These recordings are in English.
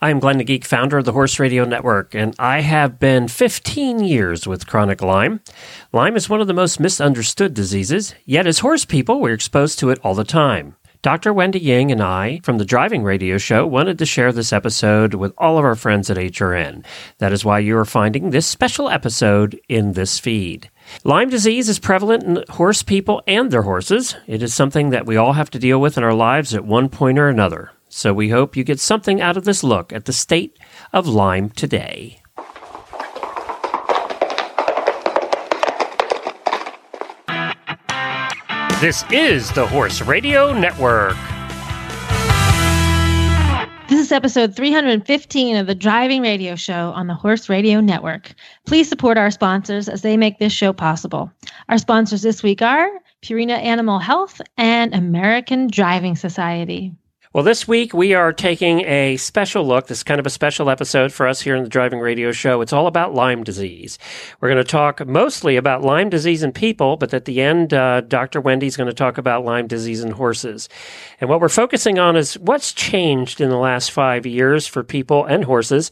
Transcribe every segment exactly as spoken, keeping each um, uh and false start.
I'm Glenn the Geek, founder of the Horse Radio Network, and I have been fifteen years with chronic Lyme. Lyme is one of the most misunderstood diseases, yet as horse people, we're exposed to it all the time. Doctor Wendy Yang and I, from the Driving Radio Show, wanted to share this episode with all of our friends at H R N. That is why you are finding this special episode in this feed. Lyme disease is prevalent in horse people and their horses. It is something that we all have to deal with in our lives at one point or another. So we hope you get something out of this look at the state of Lyme today. This is the Horse Radio Network. This is episode three hundred fifteen of the Driving Radio Show on the Horse Radio Network. Please support our sponsors as they make this show possible. Our sponsors this week are Purina Animal Health and American Driving Society. Well, this week we are taking a special look. This is kind of a special episode for us here in the Driving Radio Show. It's all about Lyme disease. We're going to talk mostly about Lyme disease in people, but at the end, uh, Doctor Wendy's going to talk about Lyme disease in horses. And what we're focusing on is what's changed in the last five years for people and horses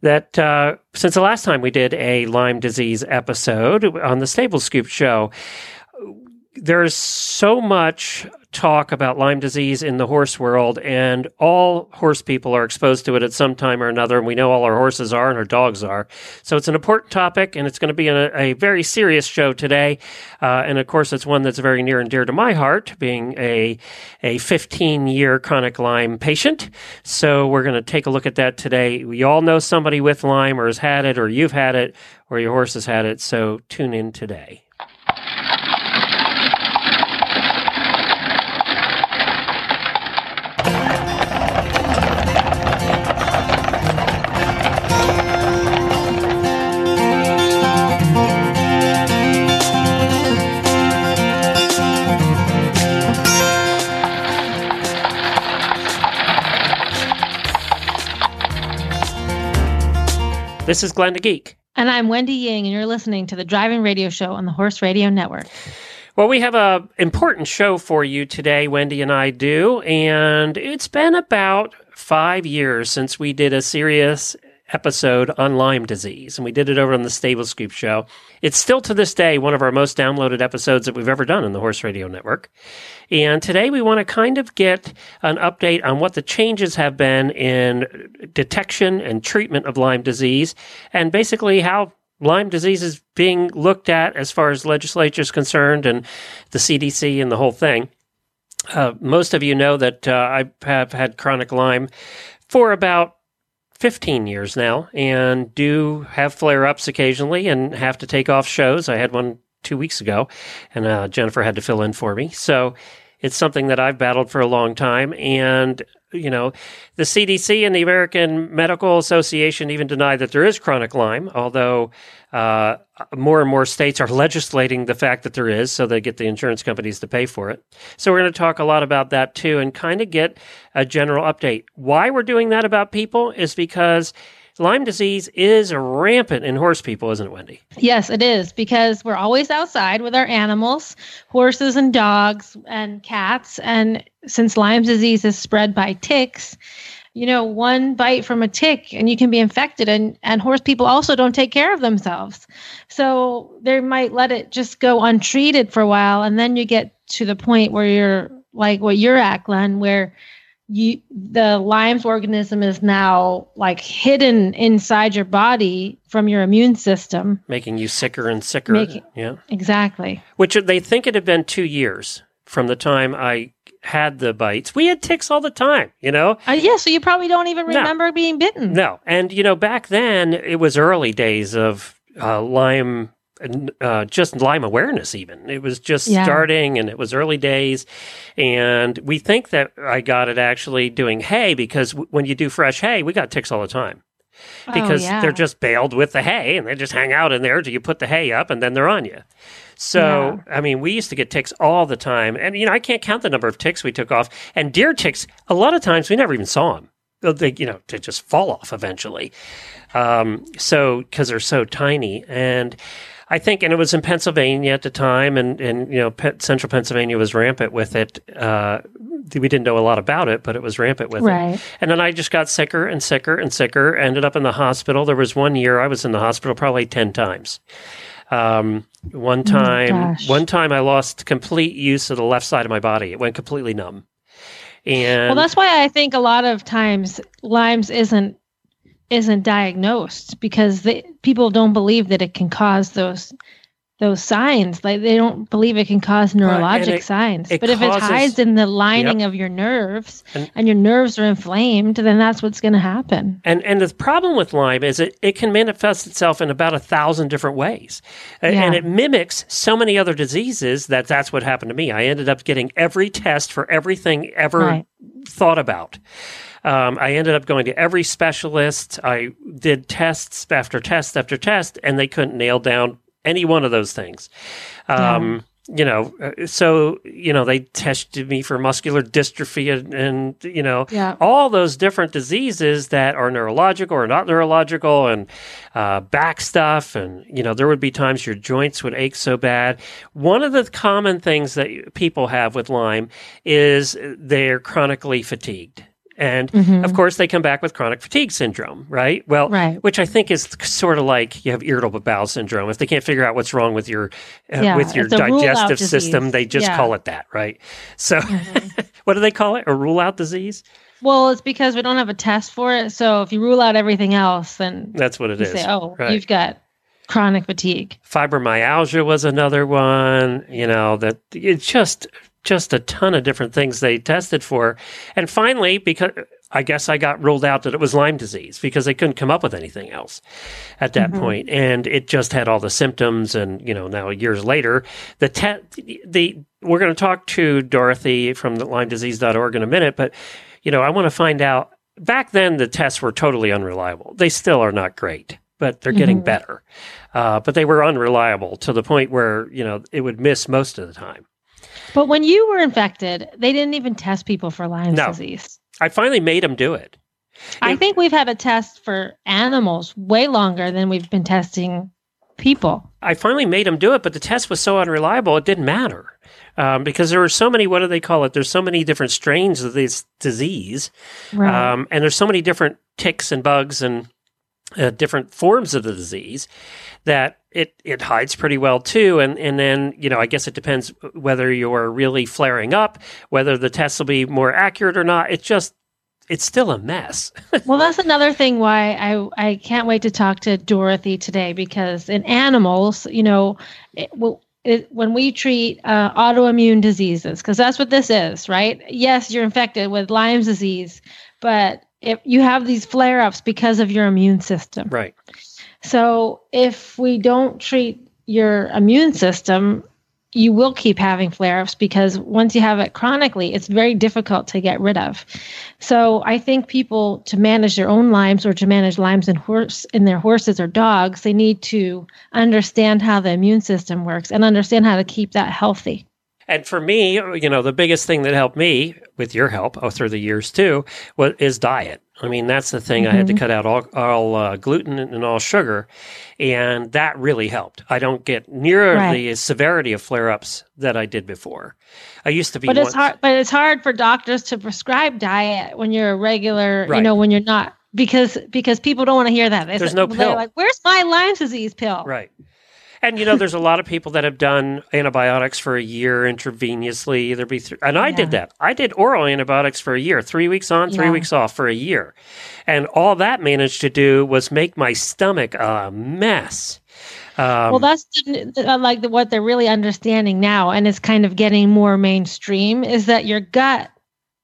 that uh, since the last time we did a Lyme disease episode on the Stable Scoop show. There's so much talk about Lyme disease in the horse world, and all horse people are exposed to it at some time or another, and we know all our horses are and our dogs are. So it's an important topic, and it's going to be a, a very serious show today. Uh, and, of course, it's one that's very near and dear to my heart, being a a fifteen-year chronic Lyme patient. So we're going to take a look at that today. We all know somebody with Lyme or has had it, or you've had it, or your horse has had it, so tune in today. This is Glenn the Geek. And I'm Wendy Yang, and you're listening to the Driving Radio Show on the Horse Radio Network. Well, we have an important show for you today, Wendy and I do, and it's been about five years since we did a serious episode on Lyme disease, and we did it over on the Stable Scoop show. It's still to this day one of our most downloaded episodes that we've ever done in the Horse Radio Network. And today we want to kind of get an update on what the changes have been in detection and treatment of Lyme disease, and basically how Lyme disease is being looked at as far as legislature is concerned and the C D C and the whole thing. Uh, most of you know that uh, I have had chronic Lyme for about fifteen years now, and do have flare-ups occasionally and have to take off shows. I had one two weeks ago, and uh, Jennifer had to fill in for me. So it's something that I've battled for a long time. And, you know, the C D C and the American Medical Association even deny that there is chronic Lyme, although uh, more and more states are legislating the fact that there is, so they get the insurance companies to pay for it. So we're going to talk a lot about that, too, and kind of get a general update. Why we're doing that about people is because Lyme disease is rampant in horse people, isn't it, Wendy? Yes, it is, because we're always outside with our animals, horses and dogs and cats. And since Lyme disease is spread by ticks, you know, one bite from a tick and you can be infected. And, and horse people also don't take care of themselves. So they might let it just go untreated for a while. And then you get to the point where you're like what you're at, Glenn, where You, the Lyme's organism is now like hidden inside your body from your immune system, making you sicker and sicker. Making, yeah, exactly. Which they think it had been two years from the time I had the bites. We had ticks all the time, you know? Uh, yeah, so you probably don't even remember no. being bitten. No. And, you know, back then it was early days of uh, Lyme, Uh, just Lyme awareness even. It was just yeah. starting, and it was early days. And we think that I got it actually doing hay, because w- when you do fresh hay, we got ticks all the time. Because oh, yeah. they're just baled with the hay, and they just hang out in there till you put the hay up, and then they're on you. So, yeah. I mean, we used to get ticks all the time. And, you know, I can't count the number of ticks we took off. And deer ticks, a lot of times we never even saw them. They, you know, they just fall off eventually. Um, so, because they're so tiny. And I think, and it was in Pennsylvania at the time, and, and you know, pe- central Pennsylvania was rampant with it. Uh, we didn't know a lot about it, but it was rampant with right. it. And then I just got sicker and sicker and sicker, ended up in the hospital. There was one year I was in the hospital probably ten times. Um, one time, oh one time I lost complete use of the left side of my body. It went completely numb. And well, that's why I think a lot of times Lyme's isn't isn't diagnosed, because they, people don't believe that it can cause those those signs. Like, they don't believe it can cause neurologic uh, it, signs. It but causes, if it hides in the lining yep. of your nerves and, and your nerves are inflamed, then that's what's going to happen. And and the problem with Lyme is it, it can manifest itself in about a thousand different ways. And, yeah. and it mimics so many other diseases that that's what happened to me. I ended up getting every test for everything ever right. thought about. Um, I ended up going to every specialist. I did tests after test after test, and they couldn't nail down any one of those things. Um, yeah. You know, so, you know, they tested me for muscular dystrophy and, and you know, yeah. all those different diseases that are neurological or not neurological, and uh, back stuff. And, you know, there would be times your joints would ache so bad. One of the common things that people have with Lyme is they're chronically fatigued. And, mm-hmm. of course, they come back with chronic fatigue syndrome, right? Well, right. which I think is sort of like you have irritable bowel syndrome. If they can't figure out what's wrong with your uh, yeah, with your digestive system, they just yeah. call it that, right? So mm-hmm. what do they call it? A rule-out disease? Well, it's because we don't have a test for it. So if you rule out everything else, then that's what it you is. Say, oh, right. you've got chronic fatigue. Fibromyalgia was another one, you know, that it just... just a ton of different things they tested for. And finally, because I guess I got ruled out that it was Lyme disease, because they couldn't come up with anything else at that mm-hmm. point. And it just had all the symptoms. And, you know, now years later, the te- the we're going to talk to Dorothy from the Lyme Disease dot org in a minute. But, you know, I want to find out, back then the tests were totally unreliable. They still are not great, but they're getting mm-hmm. better. Uh, but they were unreliable to the point where, you know, it would miss most of the time. But when you were infected, they didn't even test people for Lyme no. disease. I finally made them do it. I it, think we've had a test for animals way longer than we've been testing people. I finally made them do it, but the test was so unreliable, it didn't matter. Um, because there are so many, what do they call it? There's so many different strains of this disease. Right. Um, and there's so many different ticks and bugs and uh, different forms of the disease that It it hides pretty well too, and and then, you know, I guess it depends whether you're really flaring up, whether the tests will be more accurate or not. It's just, it's still a mess. Well, that's another thing why I I can't wait to talk to Dorothy today, because in animals, you know, it, well, it, when we treat uh, autoimmune diseases, because that's what this is, right? Yes, you're infected with Lyme's disease, but if you have these flare-ups because of your immune system, right? So if we don't treat your immune system, you will keep having flare-ups, because once you have it chronically, it's very difficult to get rid of. So I think people, to manage their own Lymes or to manage Lymes in, horse, in their horses or dogs, they need to understand how the immune system works and understand how to keep that healthy. And for me, you know, the biggest thing that helped me, with your help oh, through the years too, was, is diet. I mean, that's the thing. Mm-hmm. I had to cut out all, all uh, gluten and all sugar, and that really helped. I don't get near right. the severity of flare-ups that I did before. I used to be. But once- it's hard. But it's hard for doctors to prescribe diet when you're a regular. Right. You know, when you're not, because because people don't want to hear that. It's There's like, no pill. They're like, "Where's my Lyme disease pill?" Right. And, you know, there's a lot of people that have done antibiotics for a year intravenously. Either be th- And I yeah. did that. I did oral antibiotics for a year, three weeks on, three yeah. weeks off for a year. And all that managed to do was make my stomach a mess. Um, well, that's uh, like the, what they're really understanding now, and it's kind of getting more mainstream, is that your gut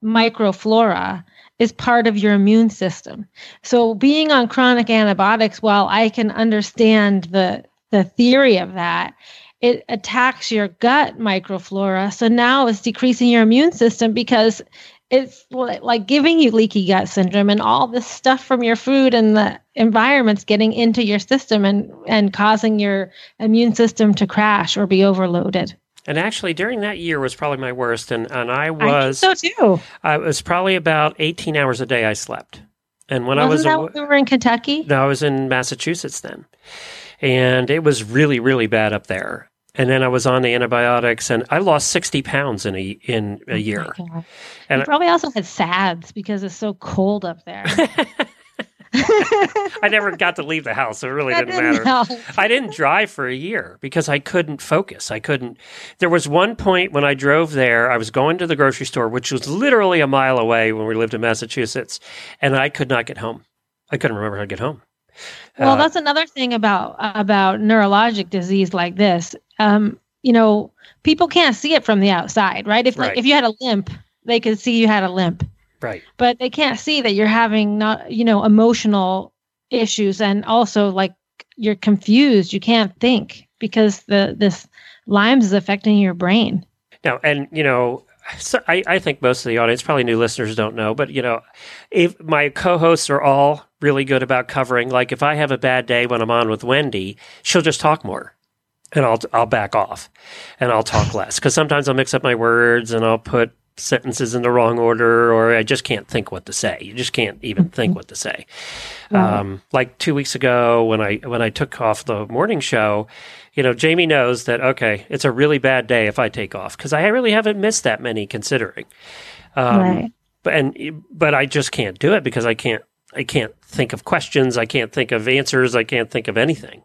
microflora is part of your immune system. So being on chronic antibiotics, while I can understand the the theory of that, it attacks your gut microflora. So now it's decreasing your immune system, because it's like giving you leaky gut syndrome, and all this stuff from your food and the environment's getting into your system and, and causing your immune system to crash or be overloaded. And actually, during that year was probably my worst. And, and I was, I think so too. I was probably about eighteen hours a day I slept. And when Wasn't I was, that when we were in Kentucky? No, I was in Massachusetts then. and it was really, really bad up there. And then I was on the antibiotics, and I lost sixty pounds in a in a year. Oh, and you probably I, also had S A D S because it's so cold up there. I never got to leave the house. So it really that didn't matter. Help. I didn't drive for a year because I couldn't focus. I couldn't. There was one point when I drove there, I was going to the grocery store, which was literally a mile away when we lived in Massachusetts, and I could not get home. I couldn't remember how to get home. Well, uh, that's another thing about about neurologic disease like this. Um, you know, people can't see it from the outside, right? If right. Like, if you had a limp, they could see you had a limp. Right. But they can't see that you're having not, you know, emotional issues, and also like you're confused. You can't think because the this Lyme is affecting your brain. Now, and you know, so I, I think most of the audience, probably new listeners, don't know, but you know, if my co-hosts are all really good about covering, like if I have a bad day when I'm on with Wendy, she'll just talk more. And I'll I'll back off and I'll talk less, because sometimes I'll mix up my words and I'll put sentences in the wrong order, or I just can't think what to say. You just can't even think what to say. Wow. Um, like two weeks ago when I when I took off the morning show, you know, Jamie knows that, okay, it's a really bad day if I take off, because I really haven't missed that many considering. Um, right. But, and, but I just can't do it because I can't I can't think of questions. I can't think of answers. I can't think of anything.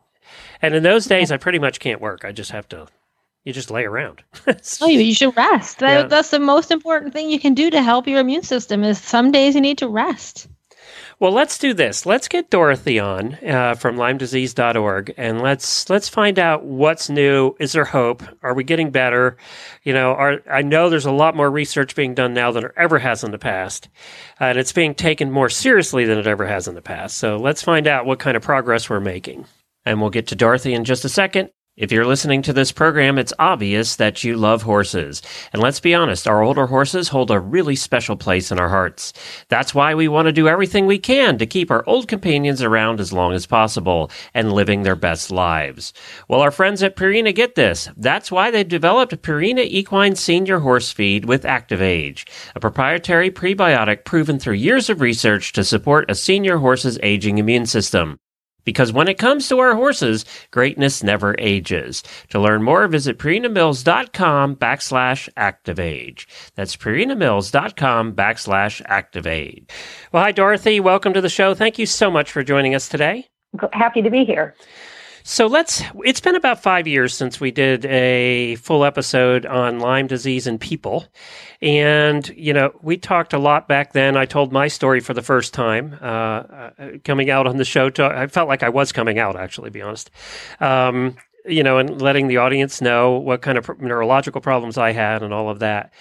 And in those days, I pretty much can't work. I just have to, you just lay around. Oh, you should rest. That, yeah. That's the most important thing you can do to help your immune system is some days you need to rest. Well, let's do this. Let's get Dorothy on uh, from Lyme Disease dot org, and let's let's find out what's new. Is there hope? Are we getting better? You know, are, I know there's a lot more research being done now than there ever has in the past, uh, and it's being taken more seriously than it ever has in the past. So let's find out what kind of progress we're making. And we'll get to Dorothy in just a second. If you're listening to this program, it's obvious that you love horses. And let's be honest, our older horses hold a really special place in our hearts. That's why we want to do everything we can to keep our old companions around as long as possible and living their best lives. Well, our friends at Purina get this. That's why they developed Purina Equine Senior Horse Feed with ActivAge, a proprietary prebiotic proven through years of research to support a senior horse's aging immune system. Because when it comes to our horses, greatness never ages. To learn more, visit perinamills.com backslash activeage. That's perinamills.com backslash activeage. Well, hi, Dorothy. Welcome to the show. Thank you so much for joining us today. Happy to be here. So let's, it's been about five years since we did a full episode on Lyme disease in people. And, you know, we talked a lot back then. I told my story for the first time, uh, uh coming out on the show. To, I felt like I was coming out, actually, to be honest. Um, you know, and letting the audience know what kind of neurological problems I had and all of that.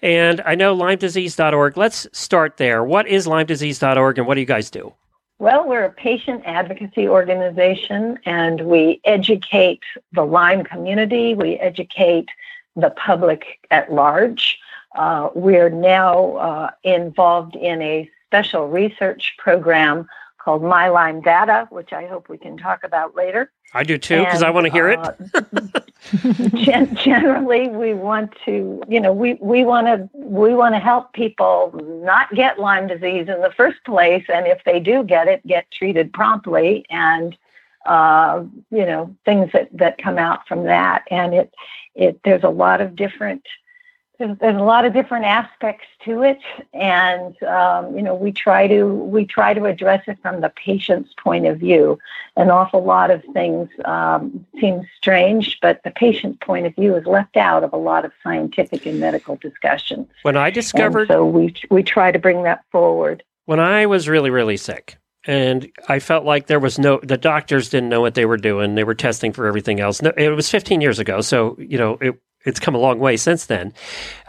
And I know Lyme Disease dot org. Let's start there. What is Lyme Disease dot org and what do you guys do? Well, we're a patient advocacy organization, and we educate the Lyme community. We educate the public at large. Uh, we're now uh, involved in a special research program called My Lyme Data, which I hope we can talk about later. I do too, because I want to hear uh, it. gen- generally, we want to, you know, we we want to we want to help people not get Lyme disease in the first place, and if they do get it, get treated promptly, and uh, you know, things that, that come out from that. And it it there's a lot of different there's, there's a lot of different aspects to it, and um, you know, we try to we try to address it from the patient's point of view. An awful lot of things um, seem strange, but the patient point of view is left out of a lot of scientific and medical discussions. When I discovered... And so we, we try to bring that forward. When I was really, really sick, and I felt like there was no... The doctors didn't know what they were doing. They were testing for everything else. No, it was fifteen years ago, so, you know, it... It's come a long way since then,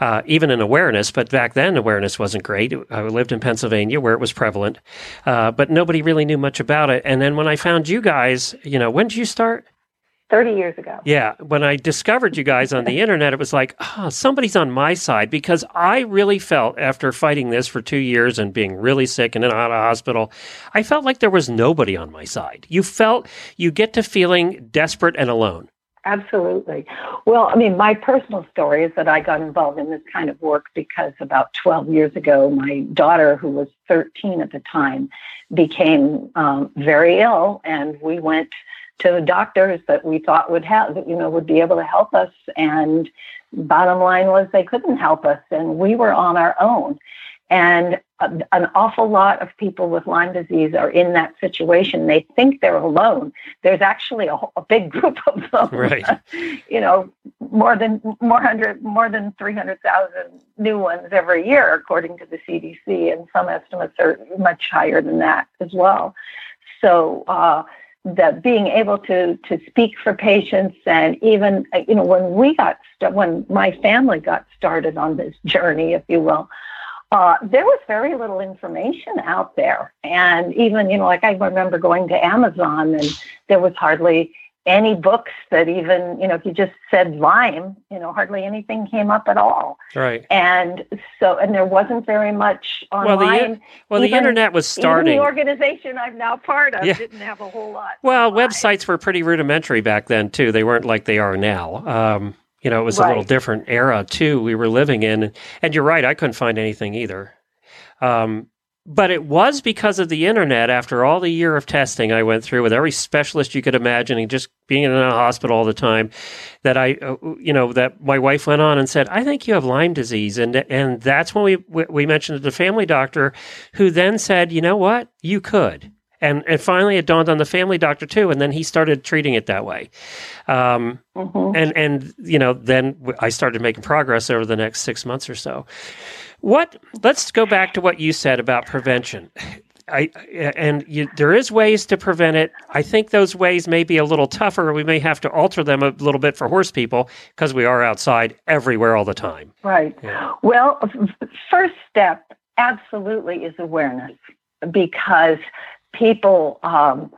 uh, even in awareness. But back then, awareness wasn't great. I lived in Pennsylvania where it was prevalent, uh, but nobody really knew much about it. And then when I found you guys, you know, when did you start? thirty years ago. Yeah. When I discovered you guys on the internet, it was like, oh, somebody's on my side, because I really felt after fighting this for two years and being really sick and in and out of hospital, I felt like there was nobody on my side. You felt, you get to feeling desperate and alone. Absolutely. Well, I mean, my personal story is that I got involved in this kind of work because about twelve years ago, my daughter, who was thirteen at the time, became um, very ill, and we went to the doctors that we thought would have, you know, would be able to help us. And bottom line was they couldn't help us, and we were on our own. And an awful lot of people with Lyme disease are in that situation. They think they're alone. There's actually a, a big group of them. Right. You know, more than more hundred, more than three hundred thousand new ones every year, according to the C D C, and some estimates are much higher than that as well. So uh, that being able to to speak for patients, and even you know, when we got st- when my family got started on this journey, if you will. Uh, there was very little information out there. And even, you know, like I remember going to Amazon, and there was hardly any books that even, you know, if you just said Lyme, you know, hardly anything came up at all. Right. And so, and there wasn't very much online. Well, the, well, even, the internet was starting. Even the organization I'm now part of yeah. didn't have a whole lot. Well, online. Websites were pretty rudimentary back then, too. They weren't like they are now. Um You know, it was right. a little different era, too, we were living in. And you're right, I couldn't find anything either. Um, but it was because of the internet, after all the year of testing I went through with every specialist you could imagine and just being in a hospital all the time, that I, uh, you know, that my wife went on and said, I think you have Lyme disease. And and that's when we, we, we mentioned it to the family doctor, who then said, you know what, you could. And and finally, it dawned on the family doctor, too, and then he started treating it that way. Um, mm-hmm. And, and you know, then I started making progress over the next six months or so. What? Let's go back to what you said about prevention. I And you, there is ways to prevent it. I think those ways may be a little tougher. We may have to alter them a little bit for horse people because we are outside everywhere all the time. Right. Yeah. Well, first step absolutely is awareness, because people, um,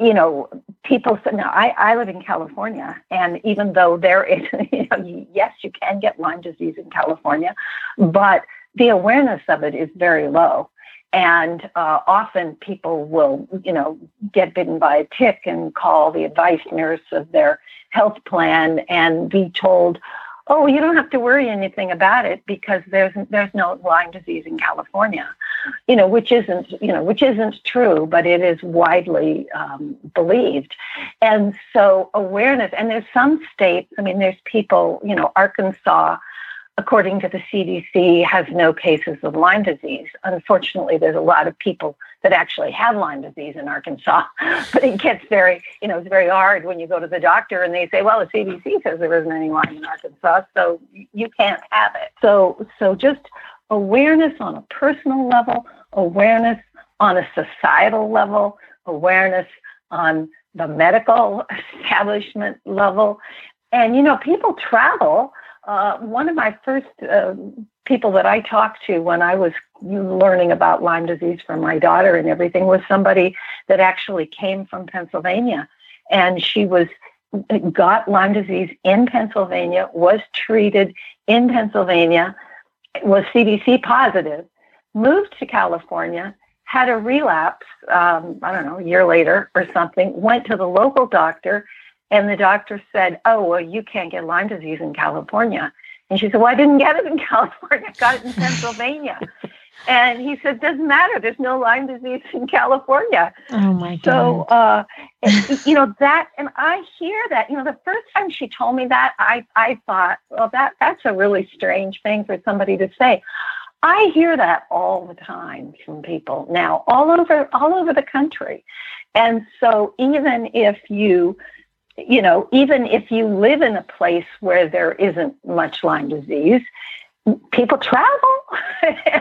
you know, people said, now I, I live in California, and even though there is, you know, yes, you can get Lyme disease in California, but the awareness of it is very low. And uh, often people will, you know, get bitten by a tick and call the advice nurse of their health plan and be told, oh, you don't have to worry anything about it because there's there's no Lyme disease in California, you know, which isn't you know which isn't true, but it is widely um, believed, and so awareness. And there's some states. I mean, there's people. You know, Arkansas, according to the C D C, has no cases of Lyme disease. Unfortunately, there's a lot of people that actually have Lyme disease in Arkansas, but it gets very, you know, it's very hard when you go to the doctor and they say, well, the C D C says there isn't any Lyme in Arkansas, so you can't have it. So, so just awareness on a personal level, awareness on a societal level, awareness on the medical establishment level. And, you know, people travel. Uh, one of my first uh, people that I talked to when I was learning about Lyme disease from my daughter and everything was somebody that actually came from Pennsylvania, and she was got Lyme disease in Pennsylvania, was treated in Pennsylvania, was C D C positive, moved to California, had a relapse, um, I don't know, a year later or something, went to the local doctor, and the doctor said, oh, well, you can't get Lyme disease in California. And she said, well, I didn't get it in California. I got it in Pennsylvania. And he said, doesn't matter. There's no Lyme disease in California. Oh, my God. So, uh, and, you know, that, and I hear that, you know, the first time she told me that, I, I thought, well, that that's a really strange thing for somebody to say. I hear that all the time from people now, all over, all over the country. And so even if you... You know, even if you live in a place where there isn't much Lyme disease, people travel.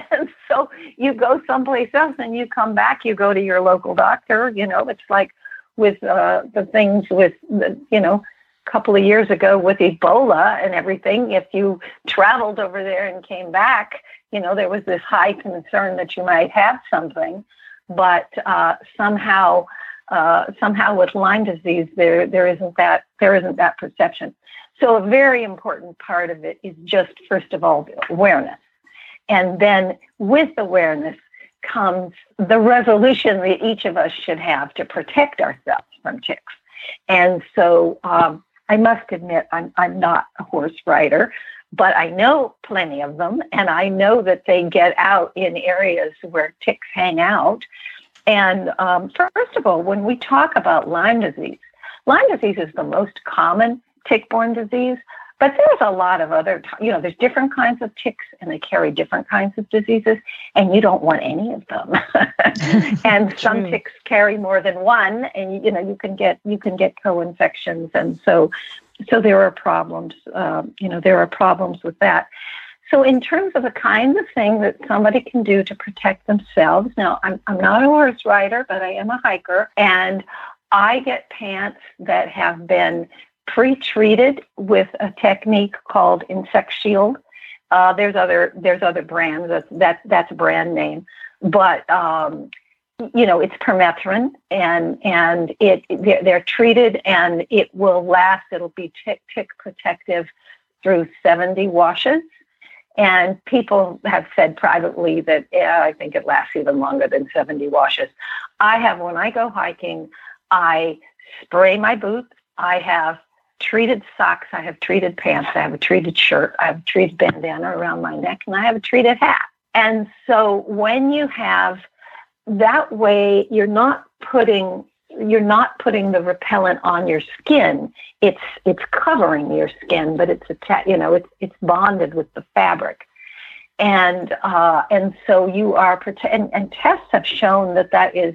And so you go someplace else and you come back, you go to your local doctor. You know, it's like with uh, the things with, the, you know, a couple of years ago with Ebola and everything. If you traveled over there and came back, you know, there was this high concern that you might have something. But uh, somehow... Uh, somehow with Lyme disease, there there isn't that there isn't that perception. So a very important part of it is just, first of all, awareness. And then with awareness comes the resolution that each of us should have to protect ourselves from ticks. And so um, I must admit, I'm I'm not a horse rider, but I know plenty of them, and I know that they get out in areas where ticks hang out. And um, first of all, when we talk about Lyme disease, Lyme disease is the most common tick-borne disease, but there's a lot of other, you know, there's different kinds of ticks and they carry different kinds of diseases, and you don't want any of them. And some ticks carry more than one, and, you know, you can get, you can get co-infections. And so, so there are problems, um, you know, there are problems with that. So in terms of the kinds of things that somebody can do to protect themselves, now I'm, I'm not a horse rider, but I am a hiker, and I get pants that have been pre-treated with a technique called Insect Shield. Uh, there's other there's other brands, that's that, that's a brand name, but um, you know, it's permethrin, and and it they're, they're treated, and it will last. It'll be tick tick protective through seventy washes. And people have said privately that, yeah, I think it lasts even longer than seventy washes. I have, when I go hiking, I spray my boots. I have treated socks. I have treated pants. I have a treated shirt. I have a treated bandana around my neck, and I have a treated hat. And so when you have that way, you're not putting you're not putting the repellent on your skin. It's it's covering your skin, but it's atta- you know, it's it's bonded with the fabric, and uh, and so you are protect. And, and tests have shown that that is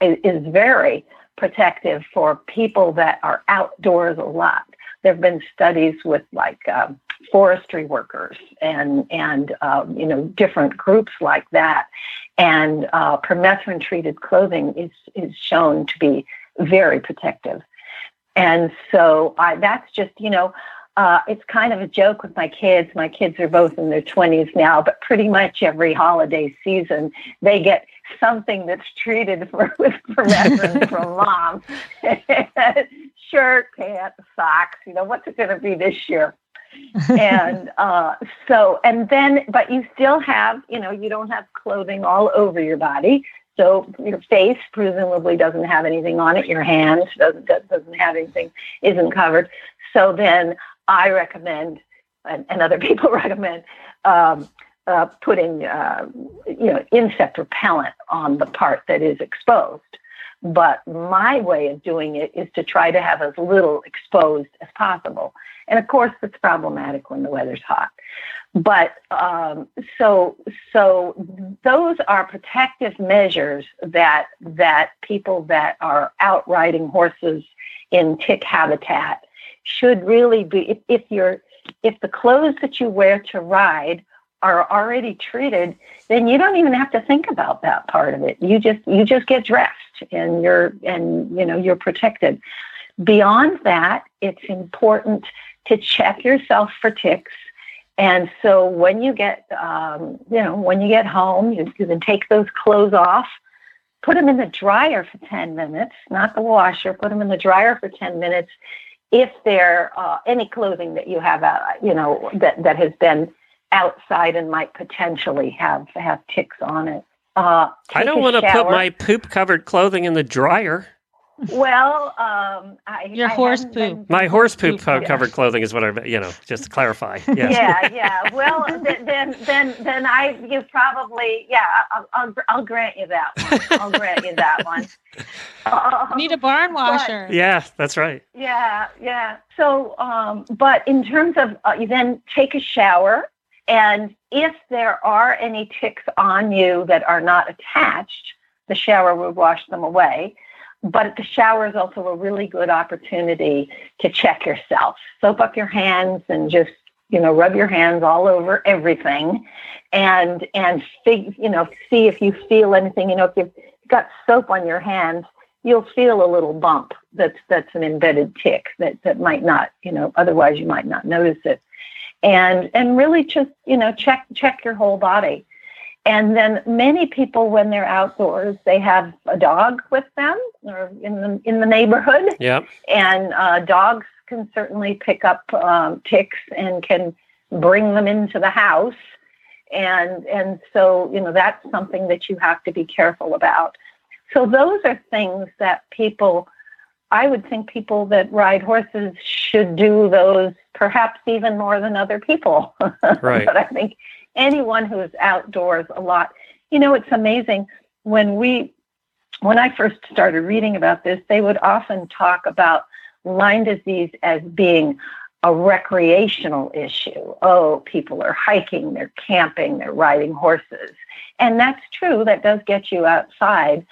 is very protective for people that are outdoors a lot. There have been studies with like um, forestry workers and and um, you know, different groups like that. And uh, permethrin treated clothing is is shown to be very protective. And so I, that's just, you know, uh, it's kind of a joke with my kids. My kids are both in their twenties now, but pretty much every holiday season they get something that's treated for, with permethrin from mom. Shirt, pants, socks, you know, what's it going to be this year? and uh, so, and then, but you still have, you know, you don't have clothing all over your body. So your face presumably doesn't have anything on it. Your hands doesn't, doesn't have anything, isn't covered. So then I recommend, and, and other people recommend, um, uh, putting, uh, you know, insect repellent on the part that is exposed. But my way of doing it is to try to have as little exposed as possible. And of course, it's problematic when the weather's hot. But um, so so those are protective measures that that people that are out riding horses in tick habitat should really be. If, if you're if the clothes that you wear to ride are already treated, then you don't even have to think about that part of it. You just you just get dressed and you're and you know you're protected. Beyond that, it's important to check yourself for ticks. And so when you get, um, you know, when you get home, you, you can take those clothes off, put them in the dryer for ten minutes, not the washer, put them in the dryer for ten minutes. If there uh, any clothing that you have, uh, you know, that, that has been outside and might potentially have, have ticks on it. Uh, I don't want to put my poop covered clothing in the dryer. Well, um, I, your I horse poop. Been... My horse poop co- covered clothing is what I, you know, just to clarify. Yeah, yeah, yeah. Well, th- then, then, then I, you probably, yeah, I'll, I'll, I'll grant you that one. I'll grant you that one. Uh, Need a barn washer. But, yeah, that's right. Yeah, yeah. So, um, but in terms of, uh, you then take a shower, and if there are any ticks on you that are not attached, the shower will wash them away. But the shower is also a really good opportunity to check yourself. Soap up your hands and just, you know, rub your hands all over everything, and and fig, you know, see if you feel anything. You know, if you've got soap on your hands, you'll feel a little bump. That's that's an embedded tick that that might not, you know, otherwise you might not notice it. And and really just, you know, check check your whole body. And then many people, when they're outdoors, they have a dog with them or in the in the neighborhood. Yeah. And uh, dogs can certainly pick up um, ticks and can bring them into the house. And and so, you know, that's something that you have to be careful about. So those are things that people, I would think people that ride horses should do those perhaps even more than other people. Right. But I think anyone who is outdoors a lot, you know, it's amazing. When we, when I first started reading about this, they would often talk about Lyme disease as being a recreational issue. Oh, people are hiking, they're camping, they're riding horses. And that's true, that does get you outside.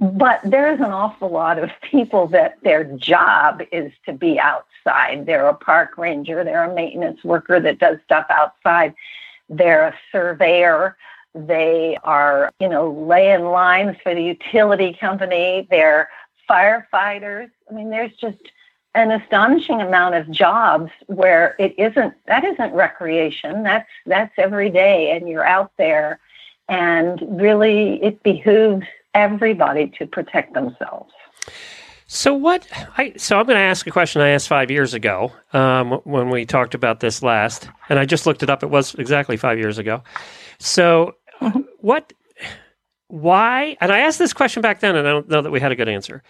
But there's an awful lot of people that their job is to be outside. They're a park ranger, they're a maintenance worker that does stuff outside. They're a surveyor. They are, you know, laying lines for the utility company. They're firefighters. I mean, there's just an astonishing amount of jobs where it isn't, that isn't recreation. That's, that's every day, and you're out there, and really it behooves everybody to protect themselves. So what? I, so I'm going to ask a question I asked five years ago um, when we talked about this last, and I just looked it up. It was exactly five years ago. So mm-hmm. what? Why? And I asked this question back then, and I don't know that we had a good answer.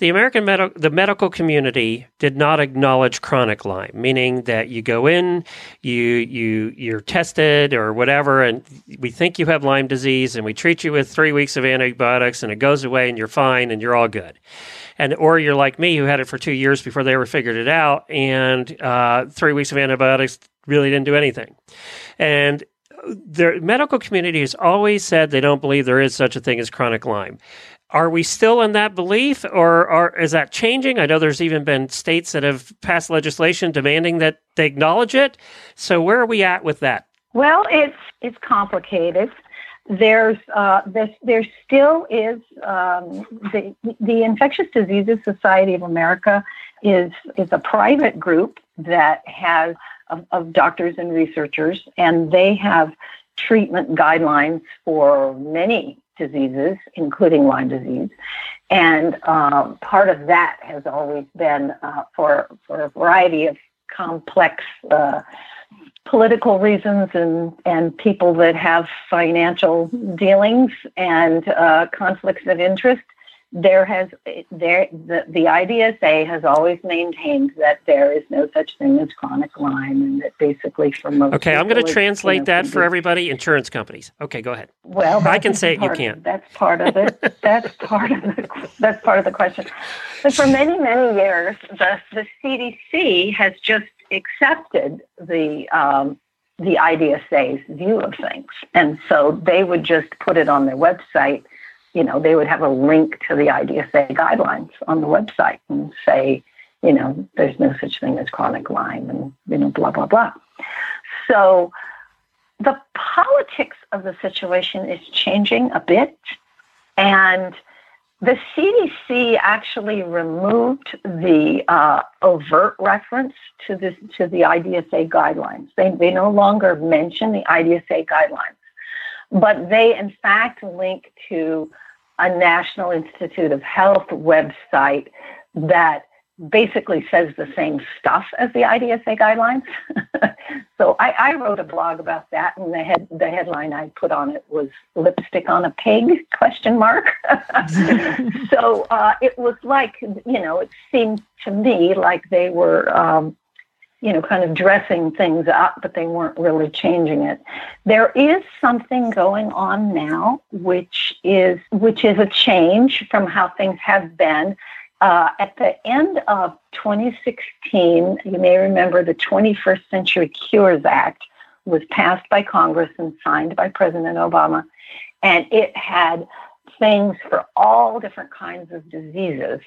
The American med- the medical community did not acknowledge chronic Lyme, meaning that you go in, you you you're tested or whatever, and we think you have Lyme disease, and we treat you with three weeks of antibiotics, and it goes away, and you're fine, and you're all good. And or you're like me, who had it for two years before they ever figured it out, and uh, three weeks of antibiotics really didn't do anything. And the medical community has always said they don't believe there is such a thing as chronic Lyme. Are we still in that belief, or are, is that changing? I know there's even been states that have passed legislation demanding that they acknowledge it. So where are we at with that? Well, it's it's complicated. There's, uh, there's, there still is, um, the, the Infectious Diseases Society of America is, is a private group that has, of, of doctors and researchers, and they have treatment guidelines for many diseases, including Lyme disease. And, um, part of that has always been, uh, for, for a variety of complex, uh, political reasons and, and people that have financial dealings and uh, conflicts of interest, there has there the, the I D S A has always maintained that there is no such thing as chronic Lyme, and that basically for most okay, people, I'm going to translate that for everybody. Insurance companies. Okay, go ahead. Well, I can say it. You can't. That's part of it. that's part of the. That's part of the question. But for many many years, the the C D C has just accepted the um, the I D S A's view of things. And so they would just put it on their website. You know, they would have a link to the I D S A guidelines on the website and say, you know, there's no such thing as chronic Lyme and, you know, blah, blah, blah. So the politics of the situation is changing a bit. And the C D C actually removed the uh, overt reference to this to the I D S A guidelines. They they no longer mention the I D S A guidelines, but they in fact link to a National Institute of Health website that basically says the same stuff as the I D S A guidelines. So I, I wrote a blog about that, and the head the headline I put on it was "Lipstick on a Pig?" question mark. So uh, it was like, you know, it seemed to me like they were, um, you know, kind of dressing things up, but they weren't really changing it. There is something going on now, which is which is a change from how things have been. Uh, at the end of twenty sixteen, you may remember the twenty-first Century Cures Act was passed by Congress and signed by President Obama, and it had things for all different kinds of diseases.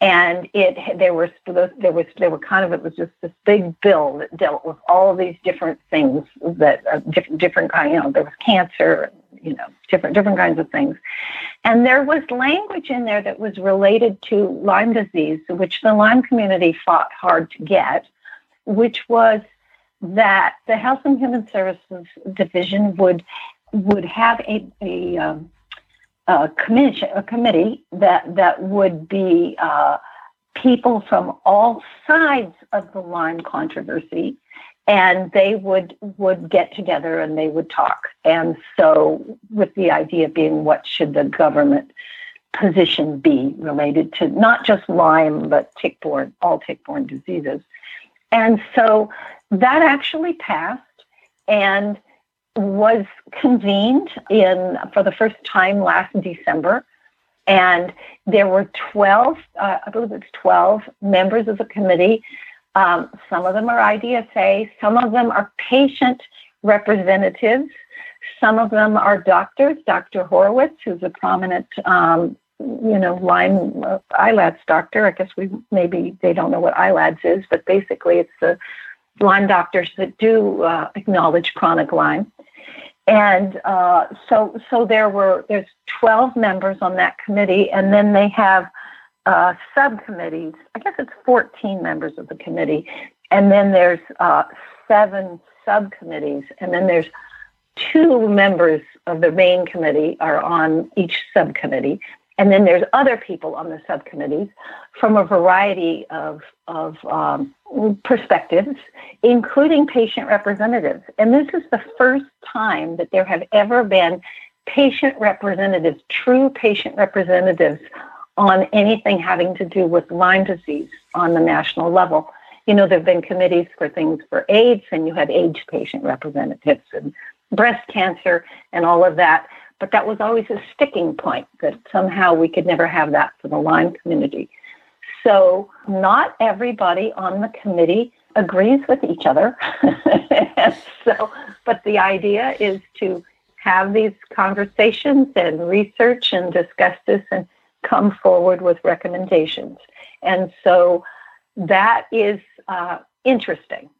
And it there were there was there were kind of it was just this big bill that dealt with all of these different things that uh, different different kind you know there was cancer. You know, different different kinds of things. And there was language in there that was related to Lyme disease, which the Lyme community fought hard to get, which was that the Health and Human Services Division would would have a, a, um, a commission, a committee that, that would be uh, people from all sides of the Lyme controversy. And they would would get together and they would talk. And so with the idea being, what should the government position be related to not just Lyme, but tick-borne, all tick-borne diseases. And so that actually passed and was convened in for the first time last December. And there were twelve, uh, I believe it's twelve members of the committee. Um, some of them are I D S A, some of them are patient representatives, some of them are doctors. Doctor Horowitz, who's a prominent, um, you know, Lyme uh, I LADS doctor. I guess we maybe they don't know what I LADS is, but basically it's the Lyme doctors that do uh, acknowledge chronic Lyme. And uh, so, so there were there's twelve members on that committee, and then they have uh, subcommittees. I guess it's fourteen members of the committee, and then there's uh, seven subcommittees, and then there's two members of the main committee are on each subcommittee, and then there's other people on the subcommittees from a variety of of um, perspectives, including patient representatives. And this is the first time that there have ever been patient representatives, true patient representatives on anything having to do with Lyme disease on the national level. You know, there have been committees for things for AIDS, and you had AIDS patient representatives and breast cancer and all of that. But that was always a sticking point, that somehow we could never have that for the Lyme community. So not everybody on the committee agrees with each other. So, but the idea is to have these conversations and research and discuss this and come forward with recommendations. And so that is uh, interesting.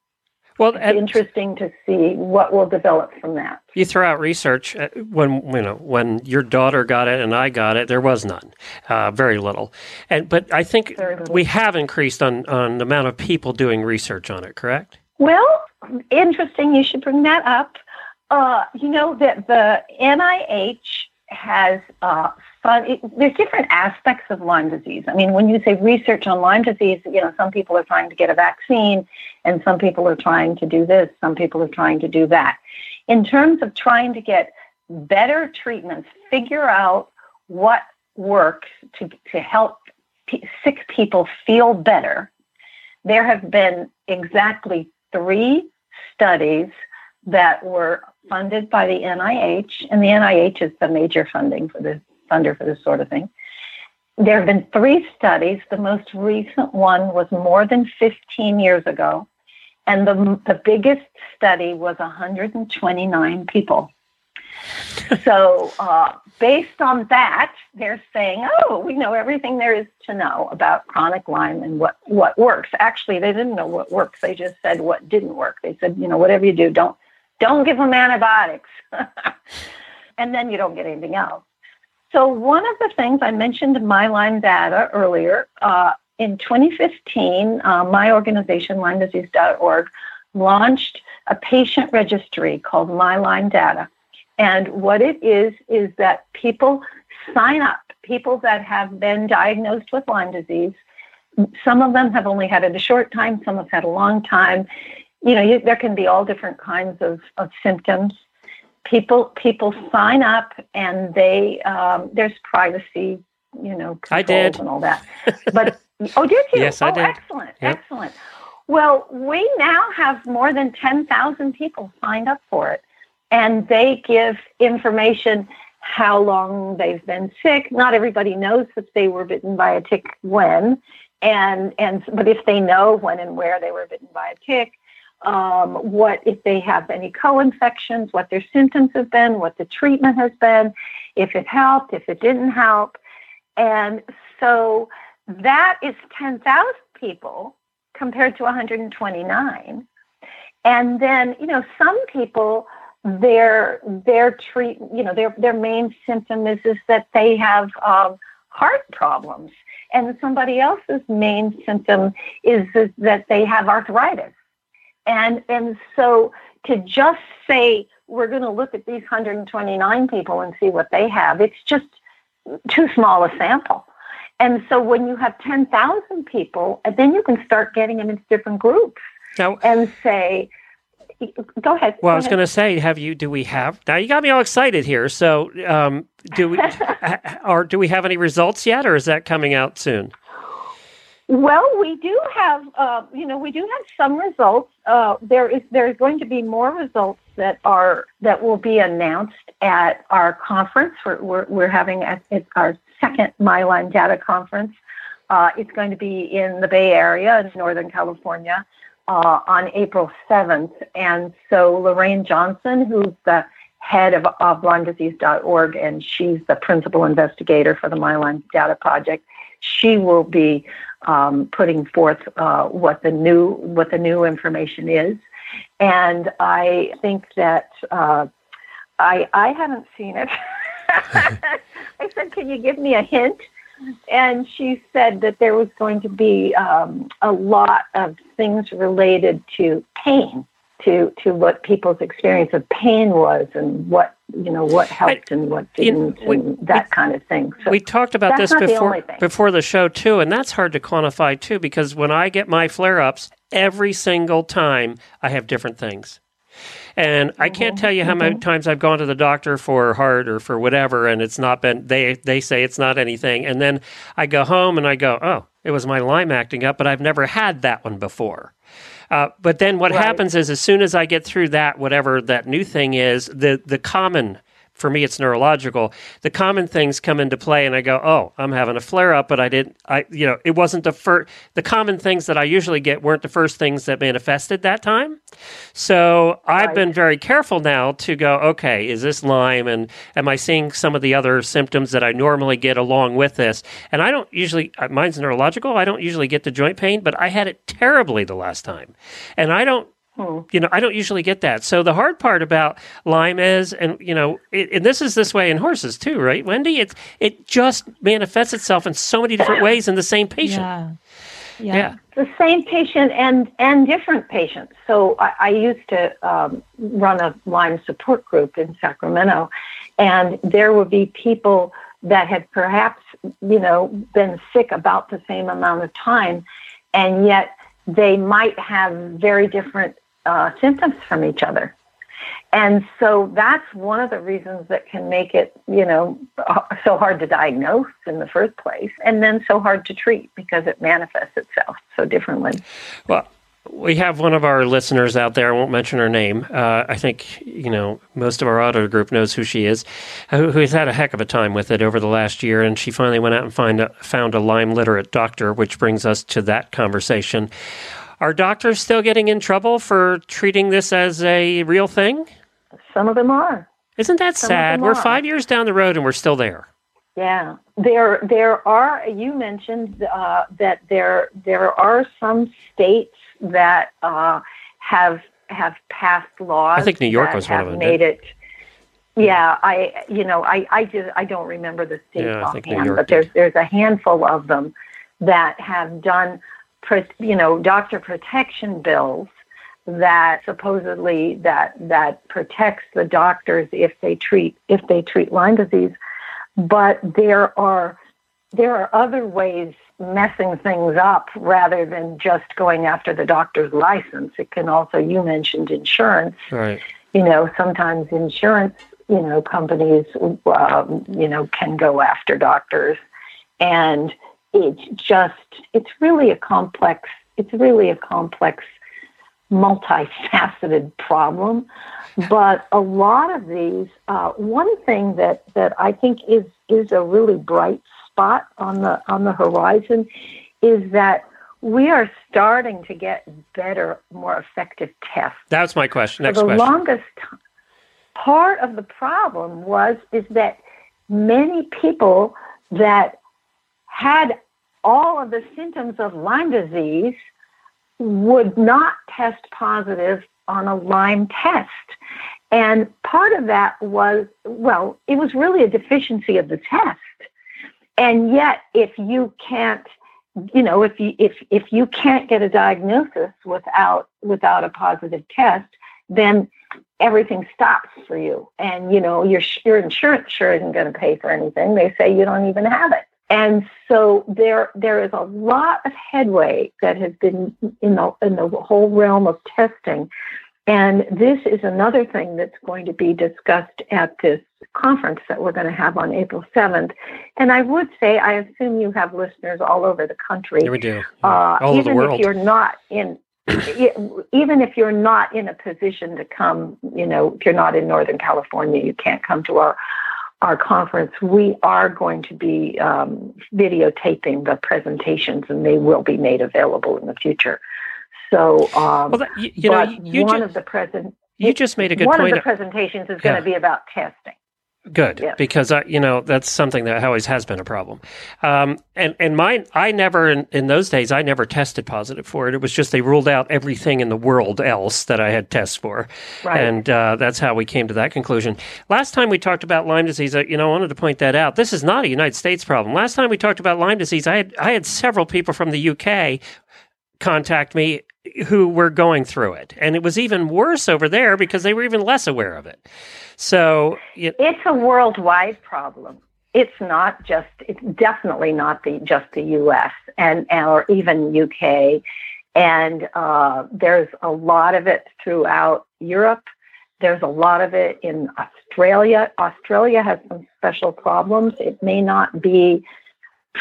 Well, it's interesting to see what will develop from that. You throw out research. When you know when your daughter got it and I got it, there was none, uh, very little. And but I think we have increased on, on the amount of people doing research on it, correct? Well, interesting. You should bring that up. Uh, you know that the N I H has uh, fun. It, there's different aspects of Lyme disease. I mean, when you say research on Lyme disease, you know, some people are trying to get a vaccine, and some people are trying to do this, some people are trying to do that. In terms of trying to get better treatments, figure out what works to to help p- sick people feel better, there have been exactly three studies that were funded by the N I H, and the N I H is the major funding for the funder for this sort of thing. There have been three studies. The most recent one was more than fifteen years ago, and the the biggest study was one hundred twenty-nine people. So uh, based on that, they're saying, oh, we know everything there is to know about chronic Lyme and what, what works. Actually, they didn't know what works. They just said what didn't work. They said, you know, whatever you do, don't Don't give them antibiotics. And then you don't get anything else. So one of the things I mentioned my Lyme data earlier, uh, in twenty fifteen, uh, my organization, Lyme Disease dot org, launched a patient registry called My Lyme Data. And what it is, is that people sign up, people that have been diagnosed with Lyme disease. Some of them have only had it a short time. Some have had a long time. You know, you, there can be all different kinds of, of symptoms. People people sign up, and they um, there's privacy, you know, controls I did. and all that. But oh, did you? Yes, oh, I did. Excellent, yep. excellent. Well, we now have more than ten thousand people signed up for it, and they give information how long they've been sick. Not everybody knows that they were bitten by a tick when, and and but if they know when and where they were bitten by a tick. Um, what if they have any co-infections, what their symptoms have been, what the treatment has been, if it helped, if it didn't help. And so that is ten thousand people compared to one hundred twenty-nine. And then, you know, some people, their their treat, you know, their their main symptom is, is that they have um, heart problems. And somebody else's main symptom is, is that they have arthritis. And and so to just say we're going to look at these one hundred twenty-nine people and see what they have, it's just too small a sample. And so when you have ten thousand people, then you can start getting them into different groups now, and say, go ahead. Well, go I was going to say, have you? Do we have? Now you got me all excited here. So um, do we? Or do we have any results yet, or is that coming out soon? Well, we do have, uh, you know, we do have some results. Uh, there is there is going to be more results that are that will be announced at our conference. We're we're, we're having a, it's our second Lyme Data Conference. Uh, it's going to be in the Bay Area, in Northern California, uh, on April seventh. And so Lorraine Johnson, who's the head of, of Lyme Disease dot org, and she's the principal investigator for the Lyme Data Project, she will be um, putting forth uh, what the new what the new information is. And I think that uh, I I haven't seen it. I said, "Can you give me a hint?" And she said that there was going to be um, a lot of things related to pain, to to what people's experience of pain was, and what you know what helped I, and what didn't, you know, we, and that we, kind of thing. So we talked about this before the before the show too, and that's hard to quantify too, because when I get my flare-ups, every single time I have different things. And I can't tell you how many times I've gone to the doctor for heart or for whatever, and it's not been, they they say it's not anything. And then I go home and I go, oh, it was my Lyme acting up, but I've never had that one before. Uh, but then what right. happens is, as soon as I get through that, whatever that new thing is, the the common, for me it's neurological, the common things come into play, and I go, oh, I'm having a flare-up, but I didn't, I you know, it wasn't the first, the common things that I usually get weren't the first things that manifested that time. So I've right. been very careful now to go, okay, is this Lyme, and am I seeing some of the other symptoms that I normally get along with this? And I don't usually, mine's neurological, I don't usually get the joint pain, but I had it terribly the last time. And I don't, You know, I don't usually get that. So the hard part about Lyme is, and you know, it, and this is this way in horses too, right, Wendy? It it just manifests itself in so many different ways in the same patient. Yeah, yeah, yeah. The same patient and and different patients. So I, I used to um, run a Lyme support group in Sacramento, and there would be people that had perhaps you know been sick about the same amount of time, and yet they might have very different Uh, symptoms from each other. And so that's one of the reasons that can make it, you know, so hard to diagnose in the first place, and then so hard to treat because it manifests itself so differently. Well, we have one of our listeners out there, I won't mention her name, uh, I think, you know, most of our auditor group knows who she is, who, who's had a heck of a time with it over the last year, and she finally went out and find a, found a Lyme-literate doctor, which brings us to that conversation. Are doctors still getting in trouble for treating this as a real thing? Some of them are. Isn't that Some sad? We're five years down the road and we're still there. Yeah. There there are, you mentioned uh, that there there are some states that uh, have have passed laws. I think New York was one of them. Made it, yeah, I you know, I, I just I don't remember the states yeah, offhand, but there's did. there's a handful of them that have done you know, doctor protection bills that supposedly that that protects the doctors if they treat if they treat Lyme disease, but there are there are other ways messing things up rather than just going after the doctor's license. It can also, you mentioned insurance, right? You know, sometimes insurance, you know, companies, um, you know, can go after doctors, and it's just, it's really a complex, it's really a complex, multifaceted problem. But a lot of these, uh, one thing that, that I think is, is a really bright spot on the, on the horizon is that we are starting to get better, more effective tests. That's my question. Next question. For the longest time, part of the problem was, is that many people that had all of the symptoms of Lyme disease would not test positive on a Lyme test. And part of that was, well, it was really a deficiency of the test. And yet, if you can't, you know, if you, if, if you can't get a diagnosis without, without a positive test, then everything stops for you. And, you know, your, your insurance sure isn't going to pay for anything. They say you don't even have it. And so there, there is a lot of headway that has been in the in the whole realm of testing, And this is another thing that's going to be discussed at this conference that we're going to have on April seventh. And I would say, I assume you have listeners all over the country. Yeah, we do. Yeah. Uh, all over the world. Even if you're not in, even if you're not in a position to come, you know, if you're not in Northern California, you can't come to our our conference. We are going to be um, videotaping the presentations, and they will be made available in the future. So, um, well, that, you, you know, you one just, of the present, you just made a good one point. One of the presentations is yeah. going to be about testing. Good, yes. Because I, you know, that's something that always has been a problem. Um, and and mine, I never in, in those days, I never tested positive for it. It was just they ruled out everything in the world else that I had tests for, right. and uh, that's how we came to that conclusion. Last time we talked about Lyme disease, I, you know, I wanted to point that out. This is not a United States problem. Last time we talked about Lyme disease, I had I had several people from the U K contact me who were going through it. And it was even worse over there because they were even less aware of it. So it, it's a worldwide problem. It's not just, it's definitely not the just the U S and, and or even U K. And uh, there's a lot of it throughout Europe. There's a lot of it in Australia. Australia has some special problems. It may not be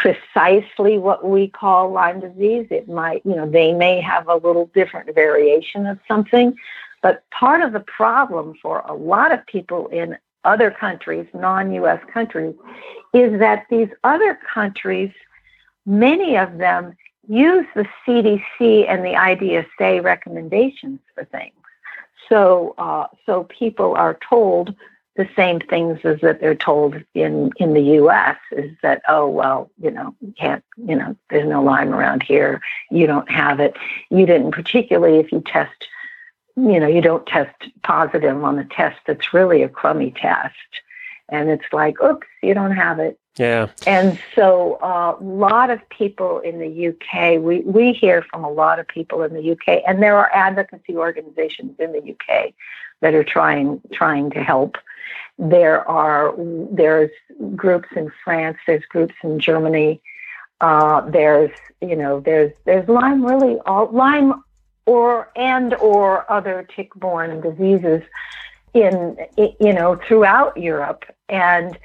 precisely what we call Lyme disease. It might, you know, they may have a little different variation of something, but part of the problem for a lot of people in other countries, non-U S countries, is that these other countries, many of them use the C D C and the I D S A recommendations for things. So, uh, so people are told the same things as that they're told in, in the U S is that, oh, well, you know, you can't, you know, there's no Lyme around here. You don't have it. You didn't, particularly if you test, you know, you don't test positive on a test that's really a crummy test. And it's like, oops, you don't have it. Yeah. And so a uh, lot of people in the U K, we, we hear from a lot of people in the U K, and there are advocacy organizations in the U K that are trying trying to help. There are there's groups in France, there's groups in Germany, uh, there's you know there's there's Lyme really all Lyme or and or other tick-borne diseases in you know throughout Europe. And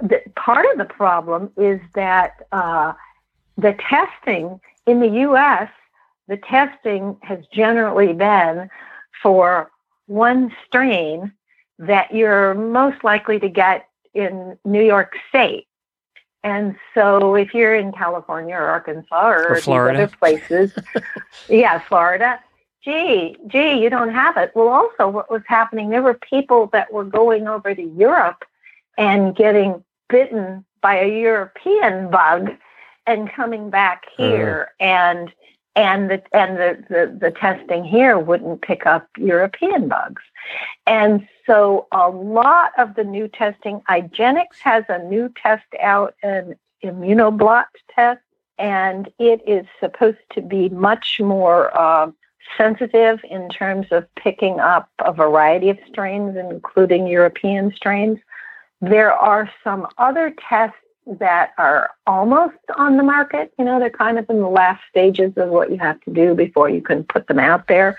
the, part of the problem is that uh, the testing in the U S, the testing has generally been for one strain that you're most likely to get in New York State. And so if you're in California or Arkansas or, or Florida. Other places, yeah, Florida, gee, gee, you don't have it. Well, also what was happening, there were people that were going over to Europe and getting bitten by a European bug and coming back here mm. and and the and the, the, the testing here wouldn't pick up European bugs. And so a lot of the new testing, Igenix has a new test out, an immunoblot test, and it is supposed to be much more uh, sensitive in terms of picking up a variety of strains, including European strains. There are some other tests that are almost on the market. You know, they're kind of in the last stages of what you have to do before you can put them out there.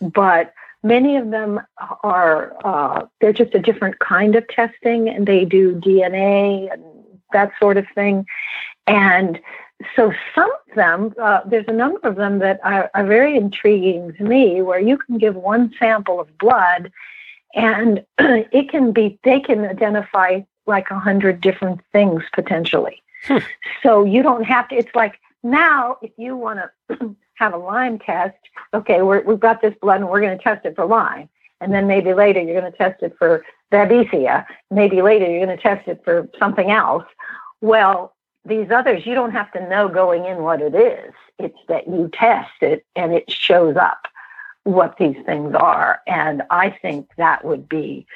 But many of them are, uh, they're just a different kind of testing, and they do D N A and that sort of thing. And so some of them, uh, there's a number of them that are, are very intriguing to me, where you can give one sample of blood and it can be, they can identify like a hundred different things potentially. Hmm. So you don't have to, it's like now if you want to have a Lyme test, okay, we're, we've got this blood and we're going to test it for Lyme. And then maybe later you're going to test it for Babesia. Maybe later you're going to test it for something else. Well, these others, you don't have to know going in what it is. It's that you test it and it shows up what these things are. And I think that would be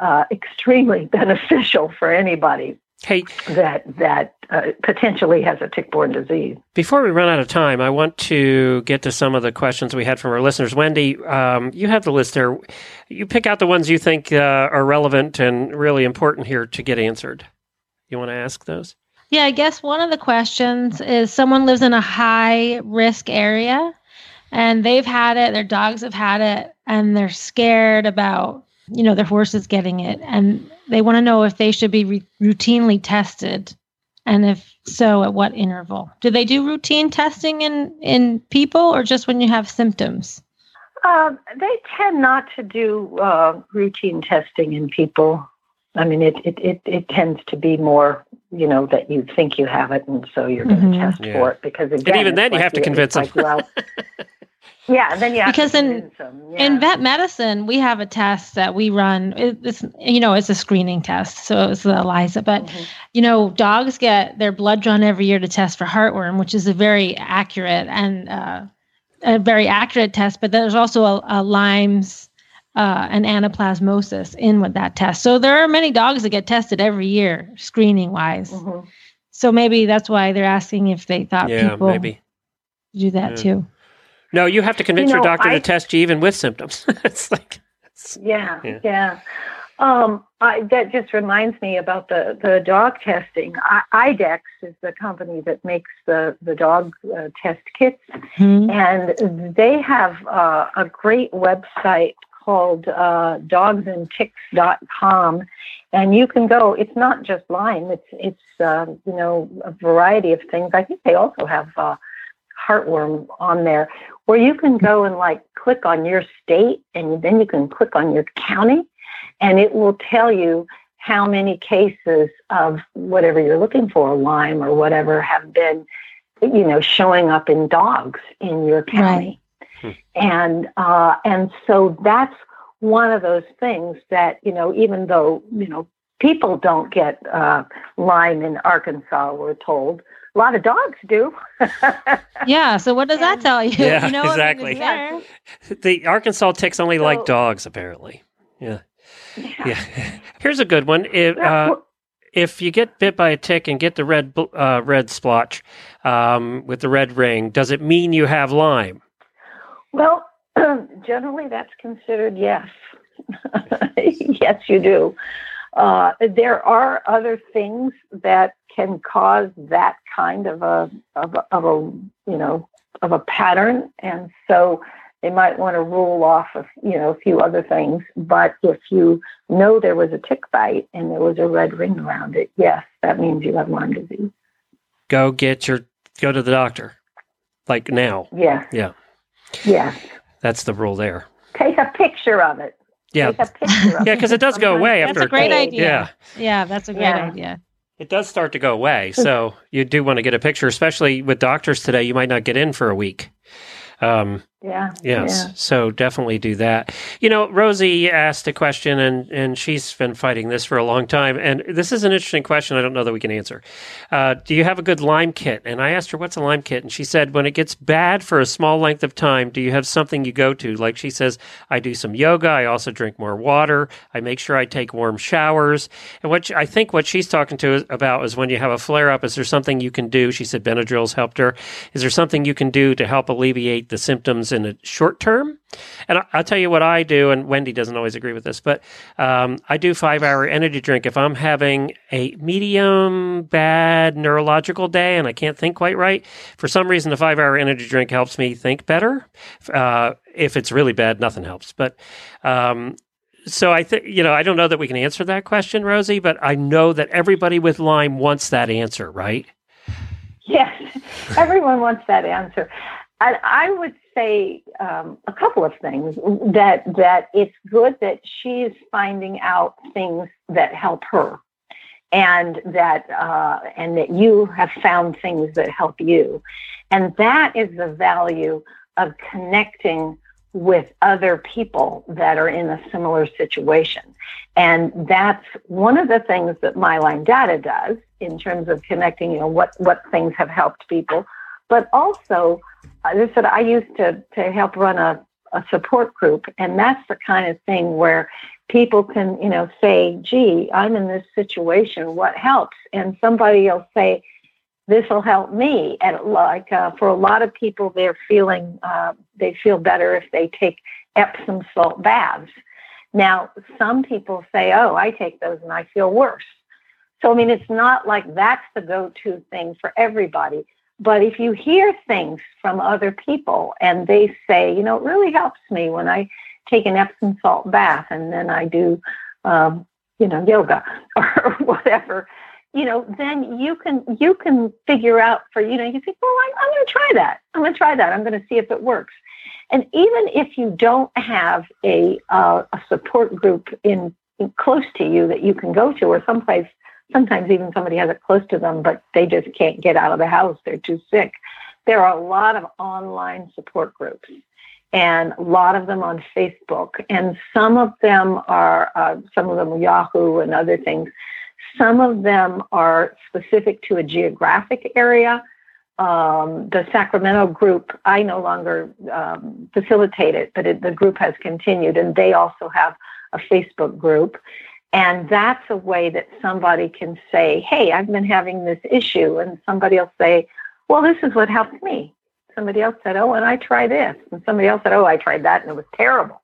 uh, extremely beneficial for anybody hey. that that uh, potentially has a tick-borne disease. Before we run out of time, I want to get to some of the questions we had from our listeners. Wendy, um, you have the list there. You pick out the ones you think uh, are relevant and really important here to get answered. You want to ask those? Yeah, I guess one of the questions is someone lives in a high-risk area and they've had it, their dogs have had it, and they're scared about, you know, their horses getting it. And they want to know if they should be re- routinely tested. And if so, at what interval? Do they do routine testing in, in people, or just when you have symptoms? Uh, they tend not to do uh, routine testing in people. I mean, it, it, it, it tends to be more, you know, that you think you have it, and so you're going to mm-hmm. test yeah. for it. Because again, and even then, like you have to convince them. Like, well, yeah, then you have because to convince in, them. Yeah. In vet medicine, we have a test that we run. It's, you know, it's a screening test, so it's the ELISA. But, mm-hmm. you know, dogs get their blood drawn every year to test for heartworm, which is a very accurate and uh, a very accurate test. But there's also a, a Lyme's Uh, and anaplasmosis in with that test. So there are many dogs that get tested every year, screening wise. Mm-hmm. So maybe that's why they're asking if they thought yeah, people maybe. do that yeah. too. No, you have to convince you know, your doctor I, to test you even with symptoms. It's like, it's, yeah, yeah. yeah. Um, I, that just reminds me about the, the dog testing. I, IDEX is the company that makes the, the dog uh, test kits. Mm-hmm. And they have uh, a great website called uh, dogs and ticks dot com, and you can go. It's not just Lyme. It's it's uh, you know, a variety of things. I think they also have uh, heartworm on there, where you can go and like click on your state, and then you can click on your county, and it will tell you how many cases of whatever you're looking for, Lyme or whatever, have been, you know, showing up in dogs in your county. Right. And uh, and so that's one of those things that, you know, even though, you know, people don't get uh, Lyme in Arkansas, we're told, a lot of dogs do. Yeah. So what does and, that tell you? Yeah, you know, exactly. I mean, the Arkansas ticks only so, like dogs, apparently. Yeah. Yeah. yeah. Here's a good one. It, uh, if you get bit by a tick and get the red uh, red splotch um, with the red ring, does it mean you have Lyme? Well, generally that's considered yes. Yes, you do. Uh, there are other things that can cause that kind of a, of a, of a, you know, of a pattern. And so they might want to rule off, a, you know, a few other things. But if you know there was a tick bite and there was a red ring around it, yes, that means you have Lyme disease. Go get your, go to the doctor. Like now. Yeah. Yeah. Yeah. That's the rule there. Take a picture of it. Yeah. Take a picture of yeah, because it does go away that's after. That's a great idea. Yeah. Yeah, that's a great yeah. idea. It does start to go away. So you do want to get a picture, especially with doctors today. You might not get in for a week. Um, yeah. Yes. Yeah. So definitely do that. You know, Rosie asked a question, and, and she's been fighting this for a long time. And this is an interesting question. I don't know that we can answer. Uh, do you have a good Lyme kit? And I asked her, what's a Lyme kit? And she said, when it gets bad for a small length of time, do you have something you go to? Like she says, I do some yoga. I also drink more water. I make sure I take warm showers. And what she, I think what she's talking to is, about is when you have a flare up, is there something you can do? She said Benadryl's helped her. Is there something you can do to help alleviate the symptoms in the short term? And I'll tell you what I do, and Wendy doesn't always agree with this, but um, I do five-hour energy drink. If I'm having a medium bad neurological day and I can't think quite right, for some reason, the five-hour energy drink helps me think better. Uh, if it's really bad, nothing helps. But um, so I think, you know, I don't know that we can answer that question, Rosie, but I know that everybody with Lyme wants that answer, right? Yes, everyone wants that answer. And I would say um, a couple of things, that that it's good that she's finding out things that help her, and that uh, and that you have found things that help you. And that is the value of connecting with other people that are in a similar situation. And that's one of the things that My Lyme Data does in terms of connecting, you know, what, what things have helped people. But also, I said I used to, to help run a, a support group, and that's the kind of thing where people can, you know, say, gee, I'm in this situation, what helps? And somebody will say, this will help me. And like uh, for a lot of people, they're feeling, uh, they feel better if they take Epsom salt baths. Now, some people say, oh, I take those and I feel worse. So, I mean, it's not like that's the go-to thing for everybody. But if you hear things from other people and they say, you know, it really helps me when I take an Epsom salt bath and then I do, um, you know, yoga or whatever, you know, then you can you can figure out for, you know, you think, well, I'm, I'm going to try that. I'm going to try that. I'm going to see if it works. And even if you don't have a uh, a support group in, in close to you that you can go to, or someplace, sometimes even somebody has it close to them, but they just can't get out of the house. They're too sick. There are a lot of online support groups, and a lot of them on Facebook. And some of them are, uh, some of them are Yahoo and other things. Some of them are specific to a geographic area. Um, the Sacramento group, I no longer um, facilitate it, but it, the group has continued, and they also have a Facebook group. And that's a way that somebody can say, hey, I've been having this issue. And somebody else say, well, this is what helped me. Somebody else said, oh, and I tried this. And somebody else said, oh, I tried that, and it was terrible.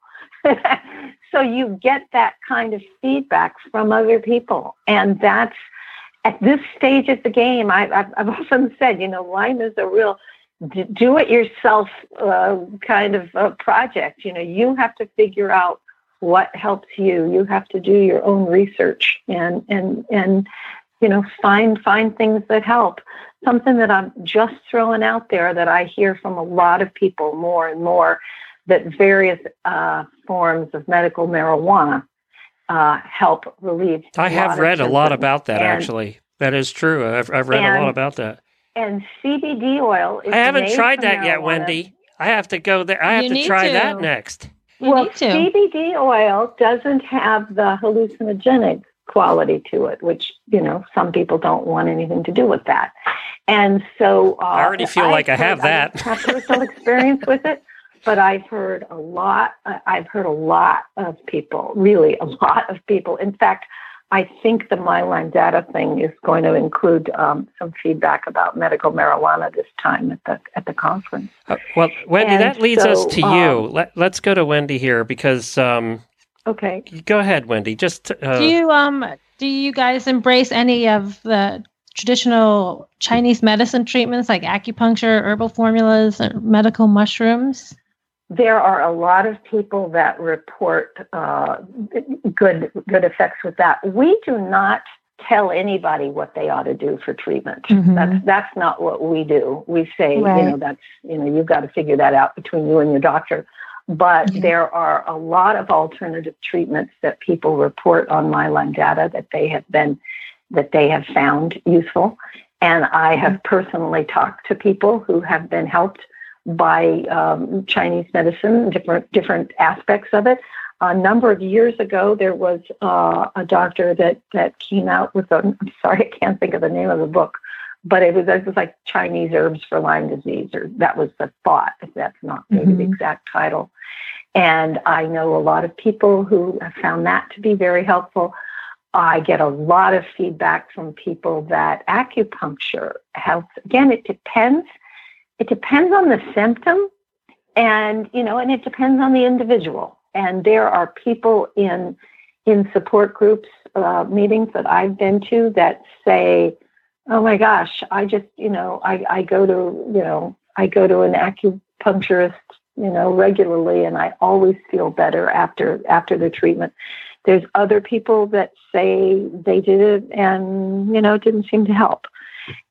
So you get that kind of feedback from other people. And that's, at this stage of the game, I, I've, I've often said, you know, Lyme is a real do-it-yourself uh, kind of uh, project. You know, you have to figure out what helps you. You have to do your own research and, and, and you know, find find things that help. Something that I'm just throwing out there that I hear from a lot of people more and more, that various uh, forms of medical marijuana uh, help relieve. I have read a lot about that, actually. That is true. I've, I've read a lot about that. And C B D oil is I haven't tried that yet, Wendy. I have to go there. I have to try that next. Well, C B D oil doesn't have the hallucinogenic quality to it, which, you know, some people don't want anything to do with that. And so... Uh, I already feel like I have that. I have personal experience with it. But I've heard a lot, I've heard a lot of people, really a lot of people. In fact, I think the My Lyme data thing is going to include um, some feedback about medical marijuana this time at the at the conference. Uh, well, Wendy, and that leads so, us to um, you. Let, let's go to Wendy here because... Um, okay. Go ahead, Wendy. Just uh, do you um do you guys embrace any of the traditional Chinese medicine treatments like acupuncture, herbal formulas, or medical mushrooms? There are a lot of people that report uh, good good effects with that. We do not tell anybody what they ought to do for treatment. Mm-hmm. That's that's not what we do. We say, right. you know, that's you know, you've got to figure that out between you and your doctor. But mm-hmm. there are a lot of alternative treatments that people report on My Lyme data that they have been that they have found useful, and I have mm-hmm. personally talked to people who have been helped by um, Chinese medicine, different different aspects of it. A number of years ago, there was uh, a doctor that, that came out with a, I'm sorry, I can't think of the name of the book, but it was, it was like Chinese Herbs for Lyme Disease, or that was the thought, if that's not maybe mm-hmm. the exact title. And I know a lot of people who have found that to be very helpful. I get a lot of feedback from people that acupuncture helps. Again, it depends. It depends on the symptom, and you know, and it depends on the individual. And there are people in in support groups, uh, meetings that I've been to that say, "Oh my gosh, I just you know, I, I go to you know, I go to an acupuncturist you know regularly, and I always feel better after after the treatment." There's other people that say they did it and, you know, it didn't seem to help.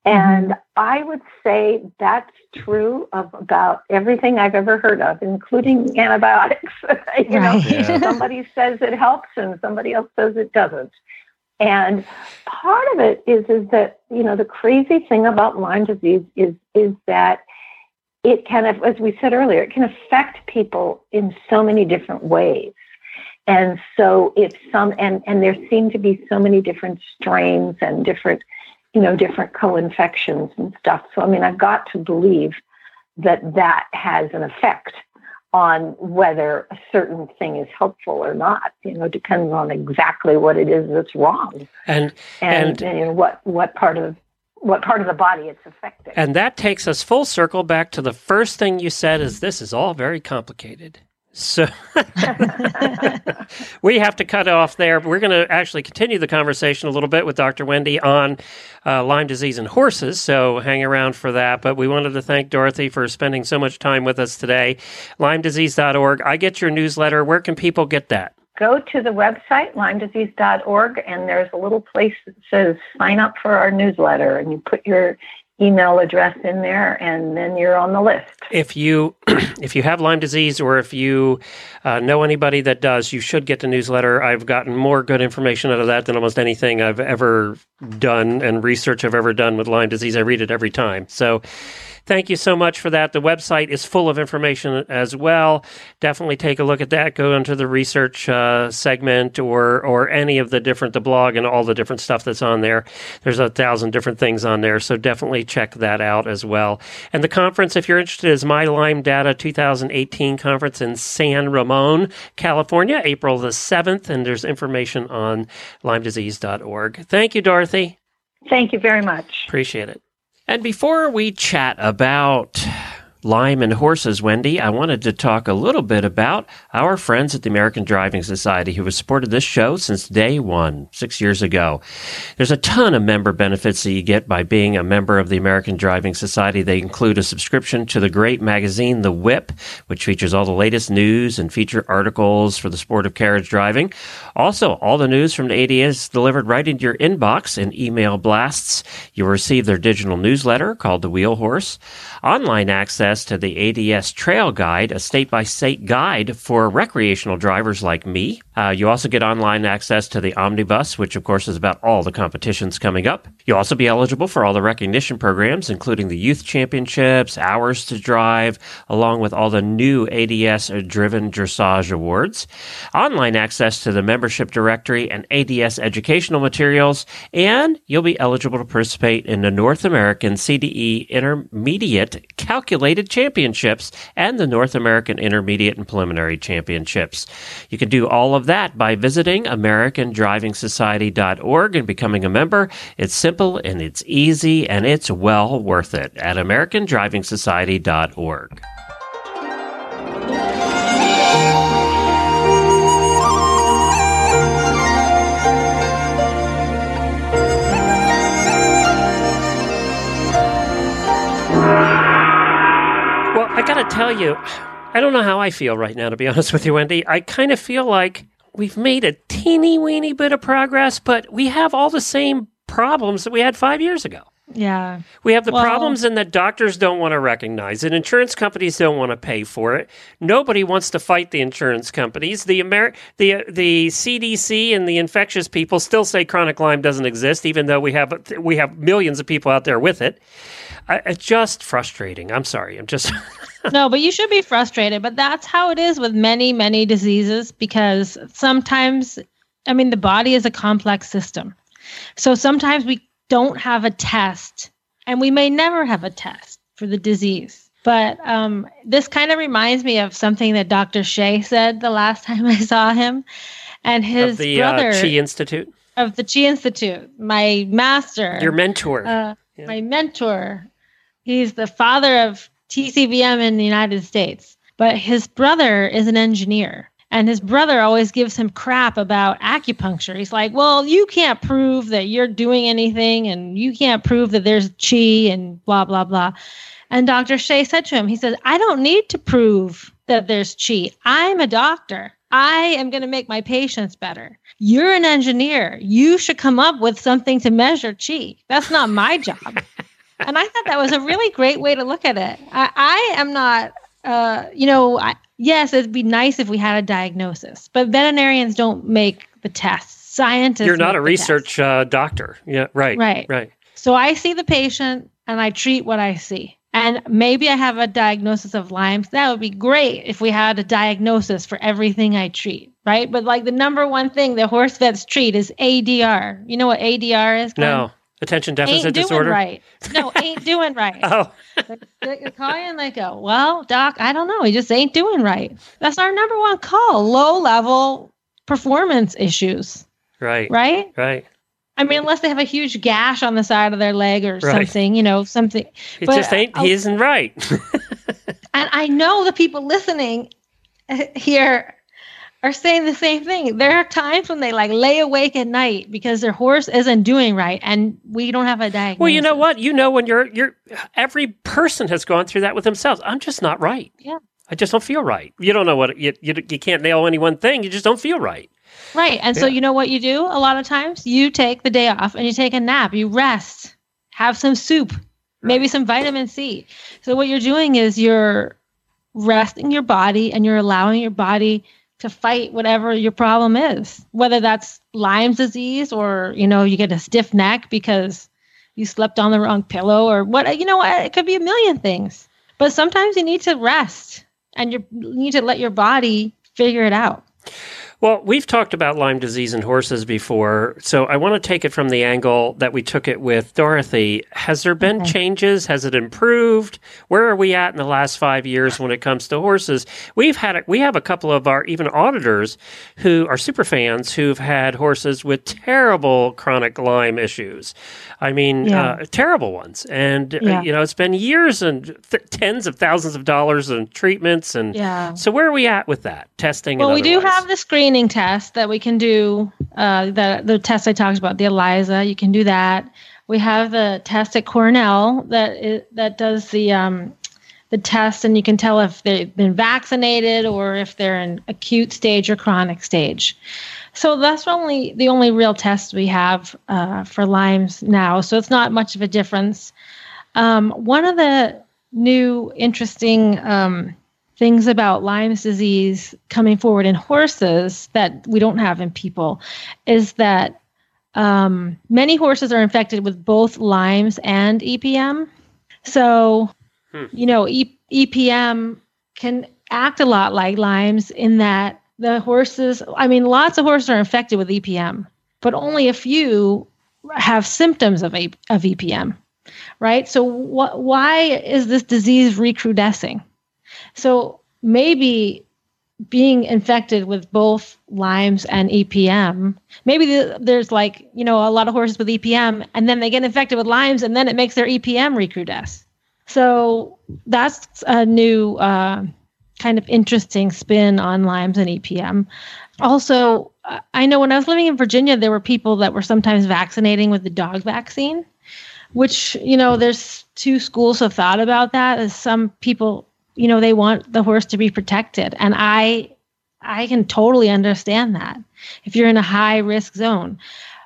And mm-hmm. I would say that's true of about everything I've ever heard of, including antibiotics. you know, yeah. Somebody says it helps and somebody else says it doesn't. And part of it is, is that, you know, the crazy thing about Lyme disease is, is that it can, as we said earlier, it can affect people in so many different ways. And so if some, and, and there seem to be so many different strains and different, you know, different co-infections and stuff. So, I mean, I've got to believe that that has an effect on whether a certain thing is helpful or not, you know, depends on exactly what it is that's wrong and, and, and, and you know, what, what part of what part of the body it's affecting. And that takes us full circle back to the first thing you said is this is all very complicated. So we have to cut off there. We're going to actually continue the conversation a little bit with Doctor Wendy on uh, Lyme disease in horses, so hang around for that. But we wanted to thank Dorothy for spending so much time with us today. Lyme Disease dot org. I get your newsletter. Where can people get that? Go to the website, Lyme Disease dot org, and there's a little place that says sign up for our newsletter, and you put your email address in there, and then you're on the list. If you if you have Lyme disease, or if you uh, know anybody that does, you should get the newsletter. I've gotten more good information out of that than almost anything I've ever done, and research I've ever done with Lyme disease. I read it every time. So thank you so much for that. The website is full of information as well. Definitely take a look at that. Go into the research uh, segment or or any of the different, the blog and all the different stuff that's on there. There's a thousand different things on there, so definitely check that out as well. And the conference, if you're interested, is My Lyme Data twenty eighteen conference in San Ramon, California, April the seventh, and there's information on Lyme Disease dot org. Thank you, Dorothy. Thank you very much. Appreciate it. And before we chat about Lyme and horses, Wendy, I wanted to talk a little bit about our friends at the American Driving Society, who have supported this show since day one, six years ago. There's a ton of member benefits that you get by being a member of the American Driving Society. They include a subscription to the great magazine, The Whip, which features all the latest news and feature articles for the sport of carriage driving. Also, all the news from the A D S is delivered right into your inbox in email blasts. You'll receive their digital newsletter called The Wheel Horse, online access to the A D S Trail Guide, a state-by-state guide for recreational drivers like me. Uh, you also get online access to the Omnibus, which, of course, is about all the competitions coming up. You'll also be eligible for all the recognition programs, including the Youth Championships, Hours to Drive, along with all the new A D S-driven dressage awards. Online access to the membership directory and A D S educational materials, and you'll be eligible to participate in the North American C D E Intermediate Calculated Championships and the North American Intermediate and Preliminary Championships. You can do all of that by visiting American Driving Society dot org and becoming a member. It's simple and it's easy and it's well worth it at American Driving Society dot org. I got to tell you, I don't know how I feel right now, to be honest with you, Wendy. I kind of feel like we've made a teeny weeny bit of progress, but we have all the same problems that we had five years ago. Yeah. We have the well, problems in that doctors don't want to recognize it. Insurance companies don't want to pay for it. Nobody wants to fight the insurance companies. The Ameri- the uh, the C D C and the infectious people still say chronic Lyme doesn't exist, even though we have we have millions of people out there with it. I, it's just frustrating. I'm sorry. I'm just... No, but you should be frustrated. But that's how it is with many, many diseases, because sometimes, I mean, the body is a complex system. So sometimes we don't have a test, and we may never have a test for the disease. But um, this kind of reminds me of something that Doctor Shea said the last time I saw him, and his of the, brother uh, Chi Institute of the Chi Institute, my master, your mentor, uh, yeah. my mentor. He's the father of T C V M in the United States, but his brother is an engineer. And his brother always gives him crap about acupuncture. He's like, well, you can't prove that you're doing anything, and you can't prove that there's chi and blah, blah, blah. And Doctor Shea said to him, he said, I don't need to prove that there's chi. I'm a doctor. I am going to make my patients better. You're an engineer. You should come up with something to measure chi. That's not my job. And I thought that was a really great way to look at it. I, I am not... Uh, you know, I, yes, it'd be nice if we had a diagnosis, but veterinarians don't make the tests. Scientists. You're not a research uh, doctor. Yeah, right. Right. Right. So I see the patient and I treat what I see. And maybe I have a diagnosis of Lyme. That would be great if we had a diagnosis for everything I treat, right? But like the number one thing that horse vets treat is A D R. You know what A D R is? Glenn? No. Attention deficit ain't doing disorder? Right. No, ain't doing right. Oh. They call you and they go, well, doc, I don't know. He just ain't doing right. That's our number one call. Low level performance issues. Right. Right. Right. I mean, unless they have a huge gash on the side of their leg or right. something, you know, something. It but just ain't, I'll, he isn't right. And I know the people listening here are saying the same thing. There are times when they like lay awake at night because their horse isn't doing right, and we don't have a diagnosis. Well, you know what? You know when you're you're every person has gone through that with themselves. I'm just not right. Yeah. I just don't feel right. You don't know what you you, you can't nail any one thing. You just don't feel right. Right. And yeah. so you know what you do a lot of times? You take the day off and you take a nap. You rest. Have some soup. Right. Maybe some vitamin C. So what you're doing is you're resting your body and you're allowing your body to fight whatever your problem is, whether that's Lyme disease or, you know, you get a stiff neck because you slept on the wrong pillow or what, you know what, it could be a million things, but sometimes you need to rest and you need to let your body figure it out. Well, we've talked about Lyme disease in horses before, so I want to take it from the angle that we took it with Dorothy. Has there been okay. changes? Has it improved? Where are we at in the last five years when it comes to horses? We've had we have a couple of our even auditors who are super fans who've had horses with terrible chronic Lyme issues. I mean, yeah. uh, terrible ones, and yeah. uh, you know, it's been years and th- tens of thousands of dollars in treatments, and yeah. so where are we at with that testing? Well, and we do have the screen. Test that we can do, uh, the, the test I talked about, the ELISA, you can do that. We have the test at Cornell that is, that does the um, the test, and you can tell if they've been vaccinated or if they're in acute stage or chronic stage. So that's only the only real test we have uh, for Lyme's now. So it's not much of a difference. Um, one of the new interesting um things about Lyme disease coming forward in horses that we don't have in people is that um, many horses are infected with both Lyme's and E P M. So, hmm. you know, e- EPM can act a lot like Lyme's in that the horses, I mean, lots of horses are infected with E P M, but only a few have symptoms of, a- of E P M, right? So wh- why is this disease recrudescing? So maybe being infected with both Lyme's and E P M, maybe the, there's like, you know, a lot of horses with E P M and then they get infected with Lyme's and then it makes their E P M recrudesce. So that's a new uh, kind of interesting spin on Lyme's and E P M. Also, I know when I was living in Virginia, there were people that were sometimes vaccinating with the dog vaccine, which, you know, there's two schools of thought about that. As some people, you know, they want the horse to be protected. And I I can totally understand that if you're in a high risk zone.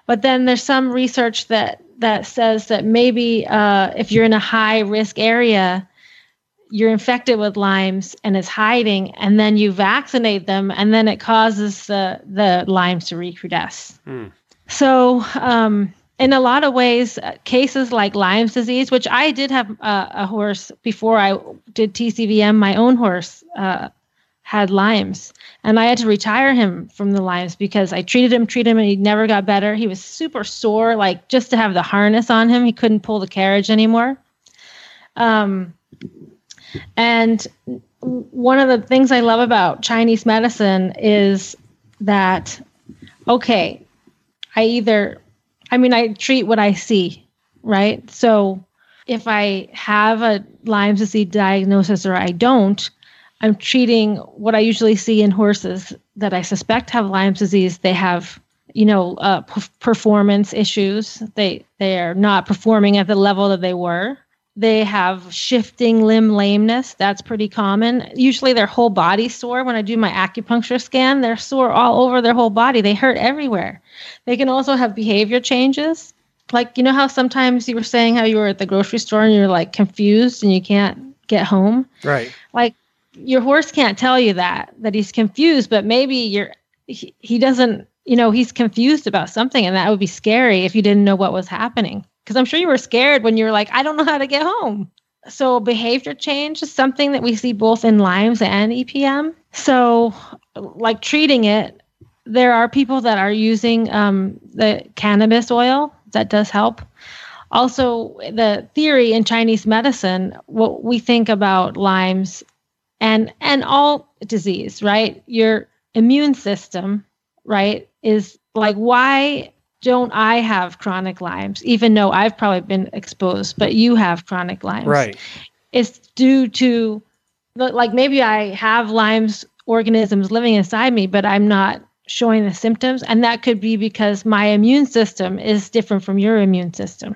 But then there's some research that that says that maybe uh, if you're in a high risk area, you're infected with Lyme's and it's hiding, and then you vaccinate them, and then it causes the, the Lyme's to recrudesce. Mm. So um, in a lot of ways, uh, cases like Lyme's disease, which I did have uh, a horse before I did T C V M, my own horse uh, had Lyme's. And I had to retire him from the Lyme's because I treated him, treated him, and he never got better. He was super sore, like just to have the harness on him. He couldn't pull the carriage anymore. Um, and one of the things I love about Chinese medicine is that, okay, I either... I mean, I treat what I see, right? So if I have a Lyme's disease diagnosis or I don't, I'm treating what I usually see in horses that I suspect have Lyme's disease. They have, you know, uh, p- performance issues. They they are not performing at the level that they were. They have shifting limb lameness. That's pretty common. Usually their whole body's sore. When I do my acupuncture scan, they're sore all over their whole body. They hurt everywhere. They can also have behavior changes. Like, you know how sometimes you were saying how you were at the grocery store and you're like confused and you can't get home? Right. Like your horse can't tell you that, that he's confused, but maybe you're, he, he doesn't, you know, he's confused about something, and that would be scary if you didn't know what was happening. Because I'm sure you were scared when you were like, I don't know how to get home. So behavior change is something that we see both in Lyme's and E P M. So like treating it, there are people that are using um, the cannabis oil. That does help. Also, the theory in Chinese medicine, what we think about Lyme's and, and all disease, right? Your immune system, right, is like, why don't I have chronic Lyme's, even though I've probably been exposed, but you have chronic Lyme's. Right. It's due to, like, maybe I have Lyme's organisms living inside me, but I'm not showing the symptoms. And that could be because my immune system is different from your immune system.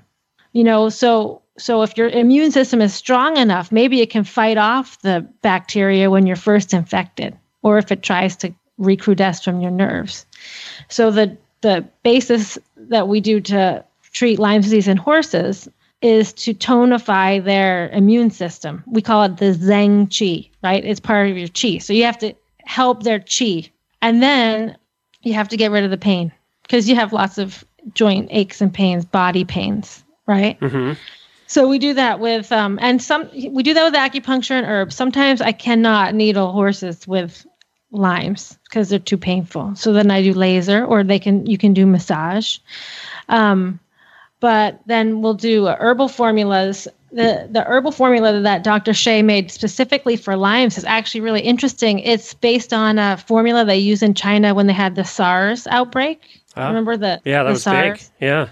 You know, so so if your immune system is strong enough, maybe it can fight off the bacteria when you're first infected, or if it tries to recrudesce from your nerves. So the the basis that we do to treat Lyme disease in horses is to tonify their immune system. We call it the Zhang Qi, right? It's part of your qi. So you have to help their qi. And then you have to get rid of the pain, because you have lots of joint aches and pains, body pains, right? Mm-hmm. So we do that with, um, and some we do that with acupuncture and herbs. Sometimes I cannot needle horses with limes because they're too painful. So then I do laser, or they can you can do massage. Um, but then we'll do herbal formulas. The the herbal formula that Doctor Shea made specifically for limes is actually really interesting. It's based on a formula they use in China when they had the SARS outbreak. Uh, Remember the yeah, that the was SARS? Big. Yeah.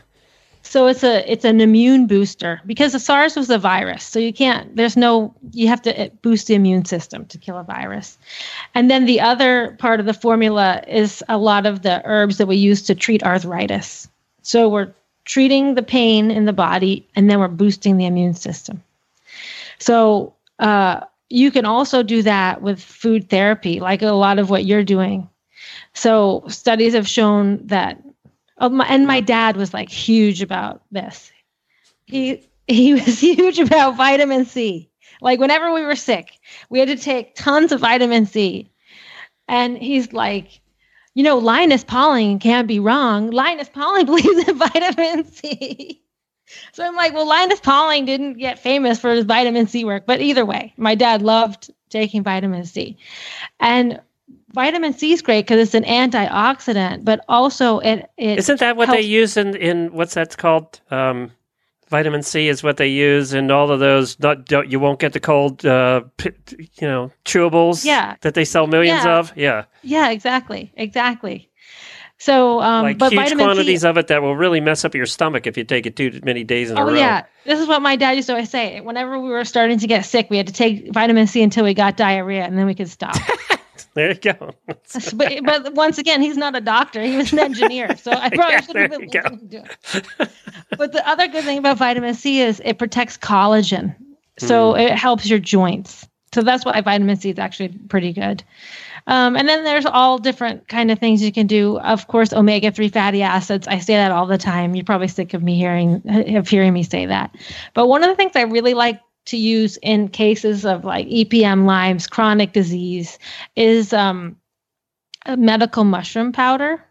So it's a it's an immune booster, because the SARS was a virus. So you can't, there's no, you have to boost the immune system to kill a virus. And then the other part of the formula is a lot of the herbs that we use to treat arthritis. So we're treating the pain in the body, and then we're boosting the immune system. So uh, you can also do that with food therapy, like a lot of what you're doing. So studies have shown that. Oh, my, and my dad was like huge about this. He he was huge about vitamin C. Like whenever we were sick, we had to take tons of vitamin C. And he's like, you know, Linus Pauling can't be wrong. Linus Pauling believes in vitamin C. So I'm like, well, Linus Pauling didn't get famous for his vitamin C work. But either way, my dad loved taking vitamin C. And vitamin C is great because it's an antioxidant, but also it, it isn't that what helps. They use in, in what's that's called? Um, vitamin C is what they use in all of those. Not don't, you won't get the cold, uh, you know, chewables. Yeah. That they sell millions yeah. of. Yeah, yeah, exactly, exactly. So, um, like but huge vitamin quantities C, of it that will really mess up your stomach if you take it too many days in oh, a row. Oh yeah, this is what my dad used to always say. Whenever we were starting to get sick, we had to take vitamin C until we got diarrhea, and then we could stop. There you go. but, but once again, he's not a doctor. He was an engineer. So I probably yeah, shouldn't have been listening to it. But the other good thing about vitamin C is it protects collagen. So mm. it helps your joints. So that's why vitamin C is actually pretty good. Um, and then there's all different kind of things you can do. Of course, omega three fatty acids. I say that all the time. You're probably sick of me hearing of hearing me say that. But one of the things I really like to use in cases of like E P M, Lyme's, chronic disease, is um, a medical mushroom powder.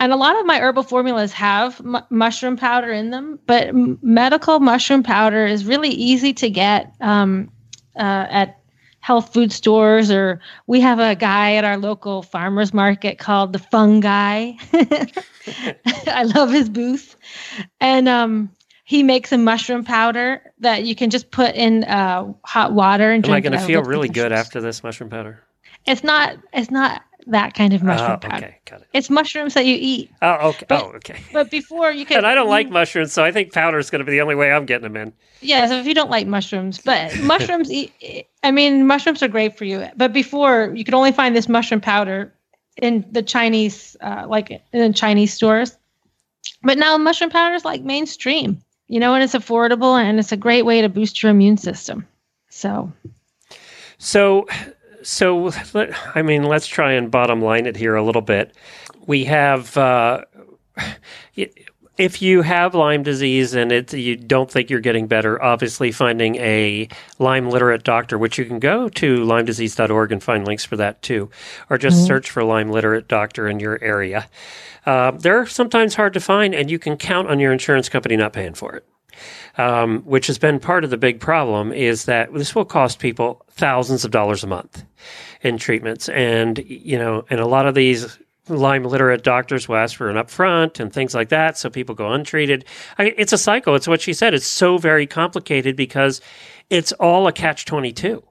And a lot of my herbal formulas have m- mushroom powder in them, but m- medical mushroom powder is really easy to get um, uh, at health food stores, or we have a guy at our local farmer's market called the Fungi. I love his booth. And, um, he makes a mushroom powder that you can just put in uh, hot water and drink. Am I going to feel really good after this mushroom powder? It's not. It's not that kind of mushroom oh, powder. Okay, got it. It's mushrooms that you eat. Oh, okay. But, oh, okay. But before you can. And I don't like mushrooms, so I think powder is going to be the only way I'm getting them in. Yeah. So if you don't like mushrooms, but mushrooms, eat, I mean, mushrooms are great for you. But before, you could only find this mushroom powder in the Chinese, uh, like in Chinese stores. But now mushroom powder is like mainstream. You know, and it's affordable, and it's a great way to boost your immune system. So, so, so. Let, I mean, let's try and bottom line it here a little bit. We have, uh, if you have Lyme disease and it you don't think you're getting better, obviously finding a Lyme literate doctor, which you can go to Lyme Disease dot org and find links for that too, or just mm-hmm. search for Lyme literate doctor in your area. Uh, they're sometimes hard to find, and you can count on your insurance company not paying for it, um, which has been part of the big problem, is that this will cost people thousands of dollars a month in treatments. And, you know, and a lot of these Lyme literate doctors will ask for an upfront and things like that, so people go untreated. I mean, it's a cycle. It's what she said. It's so very complicated because it's all a catch twenty-two.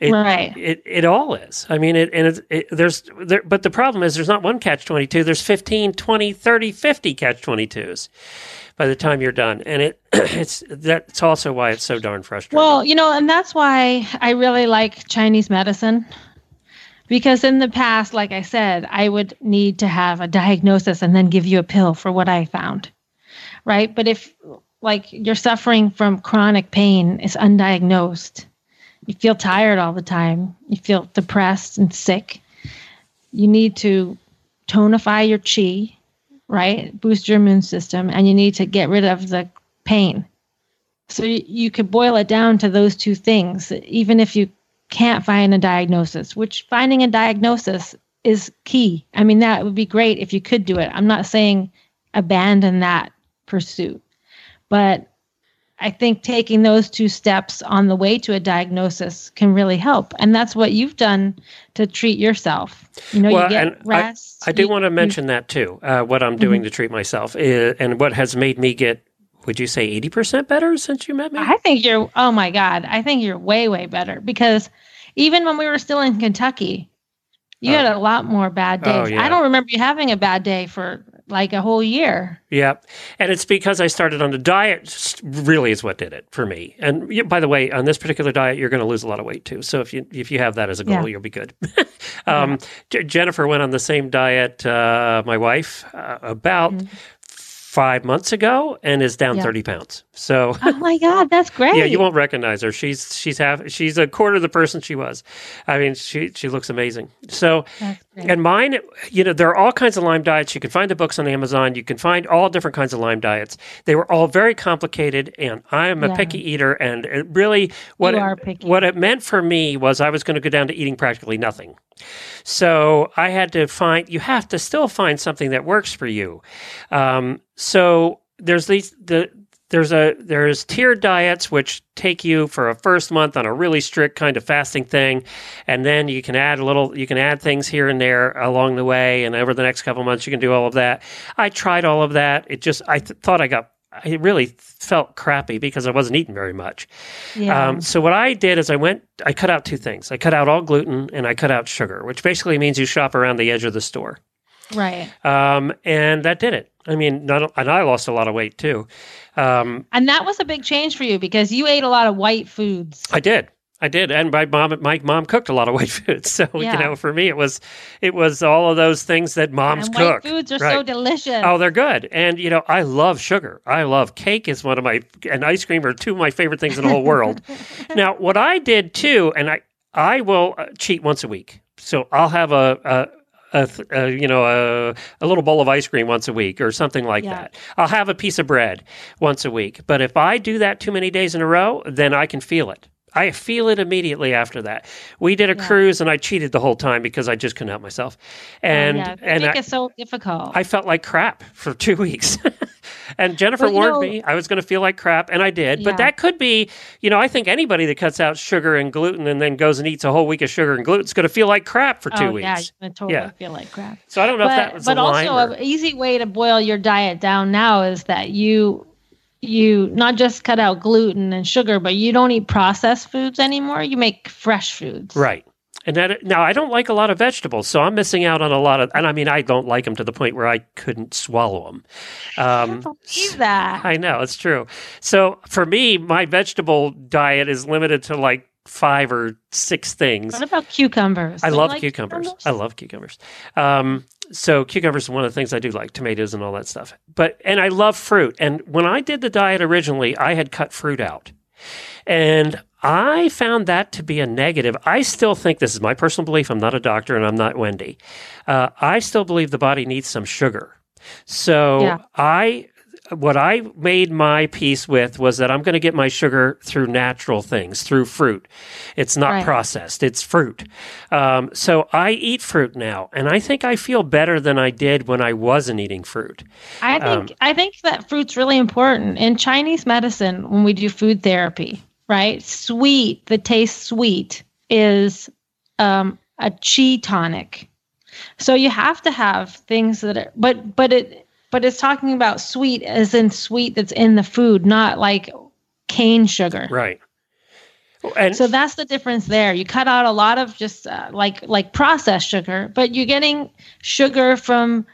It, right. It it all is. I mean, it and it, it, there's there, but the problem is there's not one catch twenty-two. There's fifteen, twenty, thirty, fifty catch twenty-twos by the time you're done, and it it's that's also why it's so darn frustrating. Well, you know, and that's why I really like Chinese medicine, Because in the past, like I said, I would need to have a diagnosis and then give you a pill for what I found, right? But if like you're suffering from chronic pain, it's undiagnosed, you feel tired all the time, you feel depressed and sick, you need to tonify your chi, right? Boost your immune system, and you need to get rid of the pain. So you, you could boil it down to those two things, even if you can't find a diagnosis, which finding a diagnosis is key. I mean, that would be great if you could do it. I'm not saying abandon that pursuit, but I think taking those two steps on the way to a diagnosis can really help. And that's what you've done to treat yourself. You know, well, you get rest. I, I do you, want to mention you, that too, uh, what I'm doing mm-hmm. to treat myself is, and what has made me get, would you say eighty percent better since you met me? I think you're, oh my God, I think you're way, way better, because even when we were still in Kentucky, you oh. had a lot more bad days. Oh, yeah. I don't remember you having a bad day for like a whole year. Yeah. And it's because I started on a diet, really is what did it for me. And by the way, on this particular diet, you're going to lose a lot of weight too. So if you if you have that as a goal, yeah. you'll be good. um, yeah. Jennifer went on the same diet, uh, my wife, uh, about mm-hmm. five months ago, and is down yeah. thirty pounds. So, oh my God, that's great. Yeah, you won't recognize her. She's she's half. She's a quarter of the person she was. I mean, she she looks amazing. So, and mine, you know, there are all kinds of Lyme diets. You can find the books on Amazon. You can find all different kinds of Lyme diets. They were all very complicated, and I am a yeah. picky eater. And it really, what it, what it meant for me was I was going to go down to eating practically nothing. So I had to find, you have to still find something that works for you. Um, so there's these, the, there's a, there's tiered diets, which take you for a first month on a really strict kind of fasting thing. And then you can add a little, you can add things here and there along the way. And over the next couple of months, you can do all of that. I tried all of that. It just, I th- thought I got I really felt crappy because I wasn't eating very much. Yeah. Um, so what I did is I went, I cut out two things. I cut out all gluten and I cut out sugar, which basically means you shop around the edge of the store. Right. Um, and that did it. I mean, not, and I lost a lot of weight too. Um, and that was a big change for you because you ate a lot of white foods. I did. I did, and my mom, my mom cooked a lot of white foods. So yeah. you know, for me, it was, it was all of those things that moms and cook. White foods are right? so delicious. Oh, they're good, and you know, I love sugar. I love cake is one of my, and ice cream are two of my favorite things in the whole world. Now, what I did too, and I, I will cheat once a week. So I'll have a. a A, a, you know, a, a little bowl of ice cream once a week or something like yeah. that. I'll have a piece of bread once a week. But if I do that too many days in a row, then I can feel it. I feel it immediately after that. We did a yeah. cruise and I cheated the whole time because I just couldn't help myself. And, oh, yeah. and I think it's so difficult. I felt like crap for two weeks. And Jennifer well, warned know, me I was going to feel like crap, and I did. Yeah. But that could be, you know, I think anybody that cuts out sugar and gluten and then goes and eats a whole week of sugar and gluten is going to feel like crap for two oh, weeks. Yeah, you're going to totally yeah. feel like crap. So I don't know but, if that was but a line. But also or... an easy way to boil your diet down now is that you you not just cut out gluten and sugar, but you don't eat processed foods anymore. You make fresh foods. Right. And that, now I don't like a lot of vegetables, so I'm missing out on a lot of, and I mean, I don't like them to the point where I couldn't swallow them. Um, I can't believe that. I know, it's true. So for me, my vegetable diet is limited to like five or six things. What about cucumbers? I love like cucumbers. cucumbers. I love cucumbers. Um, so cucumbers are one of the things I do like, tomatoes and all that stuff. But, and I love fruit. And when I did the diet originally, I had cut fruit out. And I found that to be a negative. I still think, this is my personal belief, I'm not a doctor and I'm not Wendy. Uh, I still believe the body needs some sugar. So yeah. I, what I made my peace with was that I'm going to get my sugar through natural things, through fruit. It's not right. processed, it's fruit. Um, so I eat fruit now, and I think I feel better than I did when I wasn't eating fruit. I think um, I think that fruit's really important. In Chinese medicine, when we do food therapy, right? Sweet, the taste sweet is um, a chi tonic. So you have to have things that are, but but it but it's talking about sweet as in sweet that's in the food, not like cane sugar. Right. And so that's the difference there. You cut out a lot of just uh, like like processed sugar, but you're getting sugar from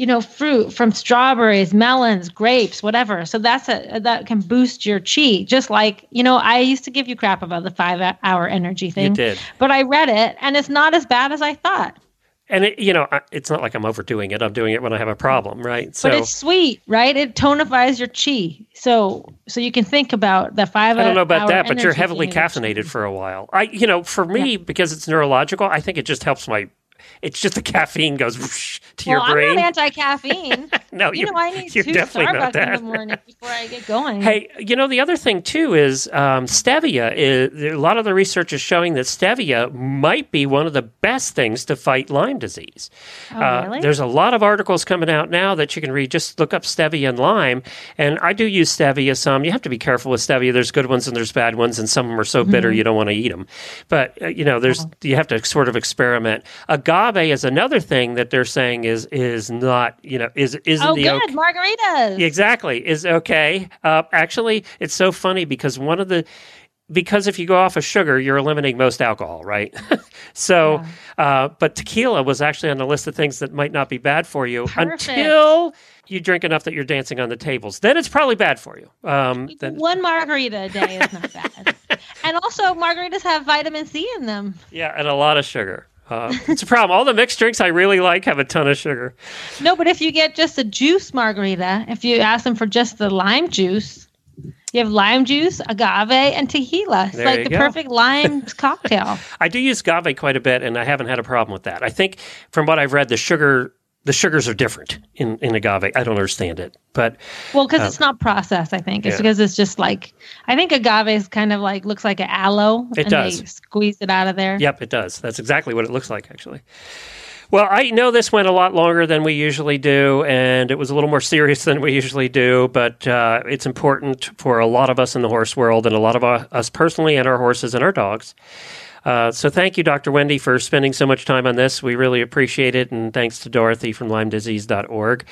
you know, fruit from strawberries, melons, grapes, whatever. So that's a, that can boost your chi. Just like, you know, I used to give you crap about the five hour energy thing, you did. But I read it and it's not as bad as I thought. And, it, you know, it's not like I'm overdoing it. I'm doing it when I have a problem, right? So, but it's sweet, right? It tonifies your chi. So so you can think about the five hour I don't know about that, but you're heavily caffeinated for a while. I, you know, for me, yeah. because it's neurological, I think it just helps my – it's just the caffeine goes whoosh to well, your brain. Well, I'm not anti-caffeine. No, you know, I need two Starbucks in the morning before I get going. Hey, you know, the other thing, too, is um, stevia. Is, a lot of the research is showing that stevia might be one of the best things to fight Lyme disease. Oh, uh, really? There's a lot of articles coming out now that you can read. Just look up stevia and Lyme. And I do use stevia some. You have to be careful with stevia. There's good ones and there's bad ones, and some of them are so mm-hmm. bitter you don't want to eat them. But, uh, you know, there's oh. you have to sort of experiment. Agave is another thing that they're saying is is not, you know, is is Oh, good. Okay. Margaritas. Exactly. Is okay. Uh, actually, it's so funny because one of the, because if you go off of sugar, you're eliminating most alcohol, right? so, yeah. uh, but tequila was actually on the list of things that might not be bad for you Perfect. Until you drink enough that you're dancing on the tables. Then it's probably bad for you. Um, then one margarita a day is not bad. And also margaritas have vitamin C in them. Yeah. And a lot of sugar. Uh, it's a problem. All the mixed drinks I really like have a ton of sugar. No, but if you get just a juice margarita, if you ask them for just the lime juice, you have lime juice, agave, and tequila. It's there like the go. Perfect lime cocktail. I do use agave quite a bit, and I haven't had a problem with that. I think from what I've read, the sugar... The sugars are different in, in agave. I don't understand it, but well, because uh, it's not processed. I think it's yeah. because it's just like I think agave is kind of like looks like an aloe. It and does they squeeze it out of there. Yep, it does. That's exactly what it looks like, actually. Well, I know this went a lot longer than we usually do, and it was a little more serious than we usually do, but uh, it's important for a lot of us in the horse world and a lot of us personally and our horses and our dogs. Uh, so thank you, Doctor Wendy, for spending so much time on this. We really appreciate it, and thanks to Dorothy from Lyme Disease dot org.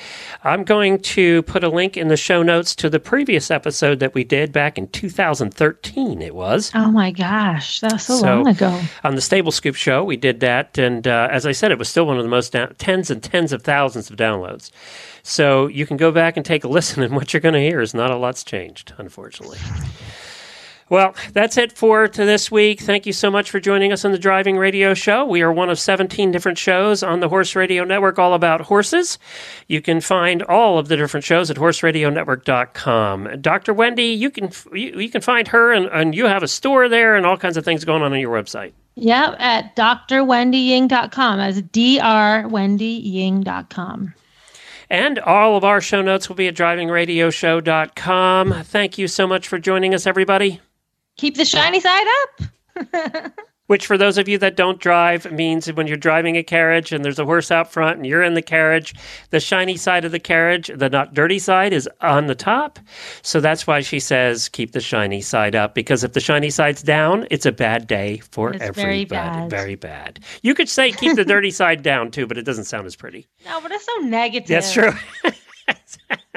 I'm going to put a link in the show notes to the previous episode that we did back in two thousand thirteen, it was. Oh, my gosh. That was so, so long ago. On the Stable Scoop show, we did that, and uh, as I said, it was still one of the most down- tens and tens of thousands of downloads. So you can go back and take a listen, and what you're going to hear is not a lot's changed, unfortunately. Well, that's it for to this week. Thank you so much for joining us on the Driving Radio Show. We are one of seventeen different shows on the Horse Radio Network all about horses. You can find all of the different shows at horse radio network dot com. Doctor Wendy, you can you, you can find her, and, and you have a store there and all kinds of things going on on your website. Yeah, at dr wendy ying dot com. That's D R wendy ying dot com. And all of our show notes will be at driving radio show dot com. Thank you so much for joining us, everybody. Keep the shiny side up. Which, for those of you that don't drive, means when you're driving a carriage and there's a horse out front and you're in the carriage, the shiny side of the carriage, the not dirty side, is on the top. So that's why she says keep the shiny side up, because if the shiny side's down, it's a bad day for it's everybody. Very bad. Very bad. You could say keep the dirty side down, too, but it doesn't sound as pretty. No, but it's so negative. That's true.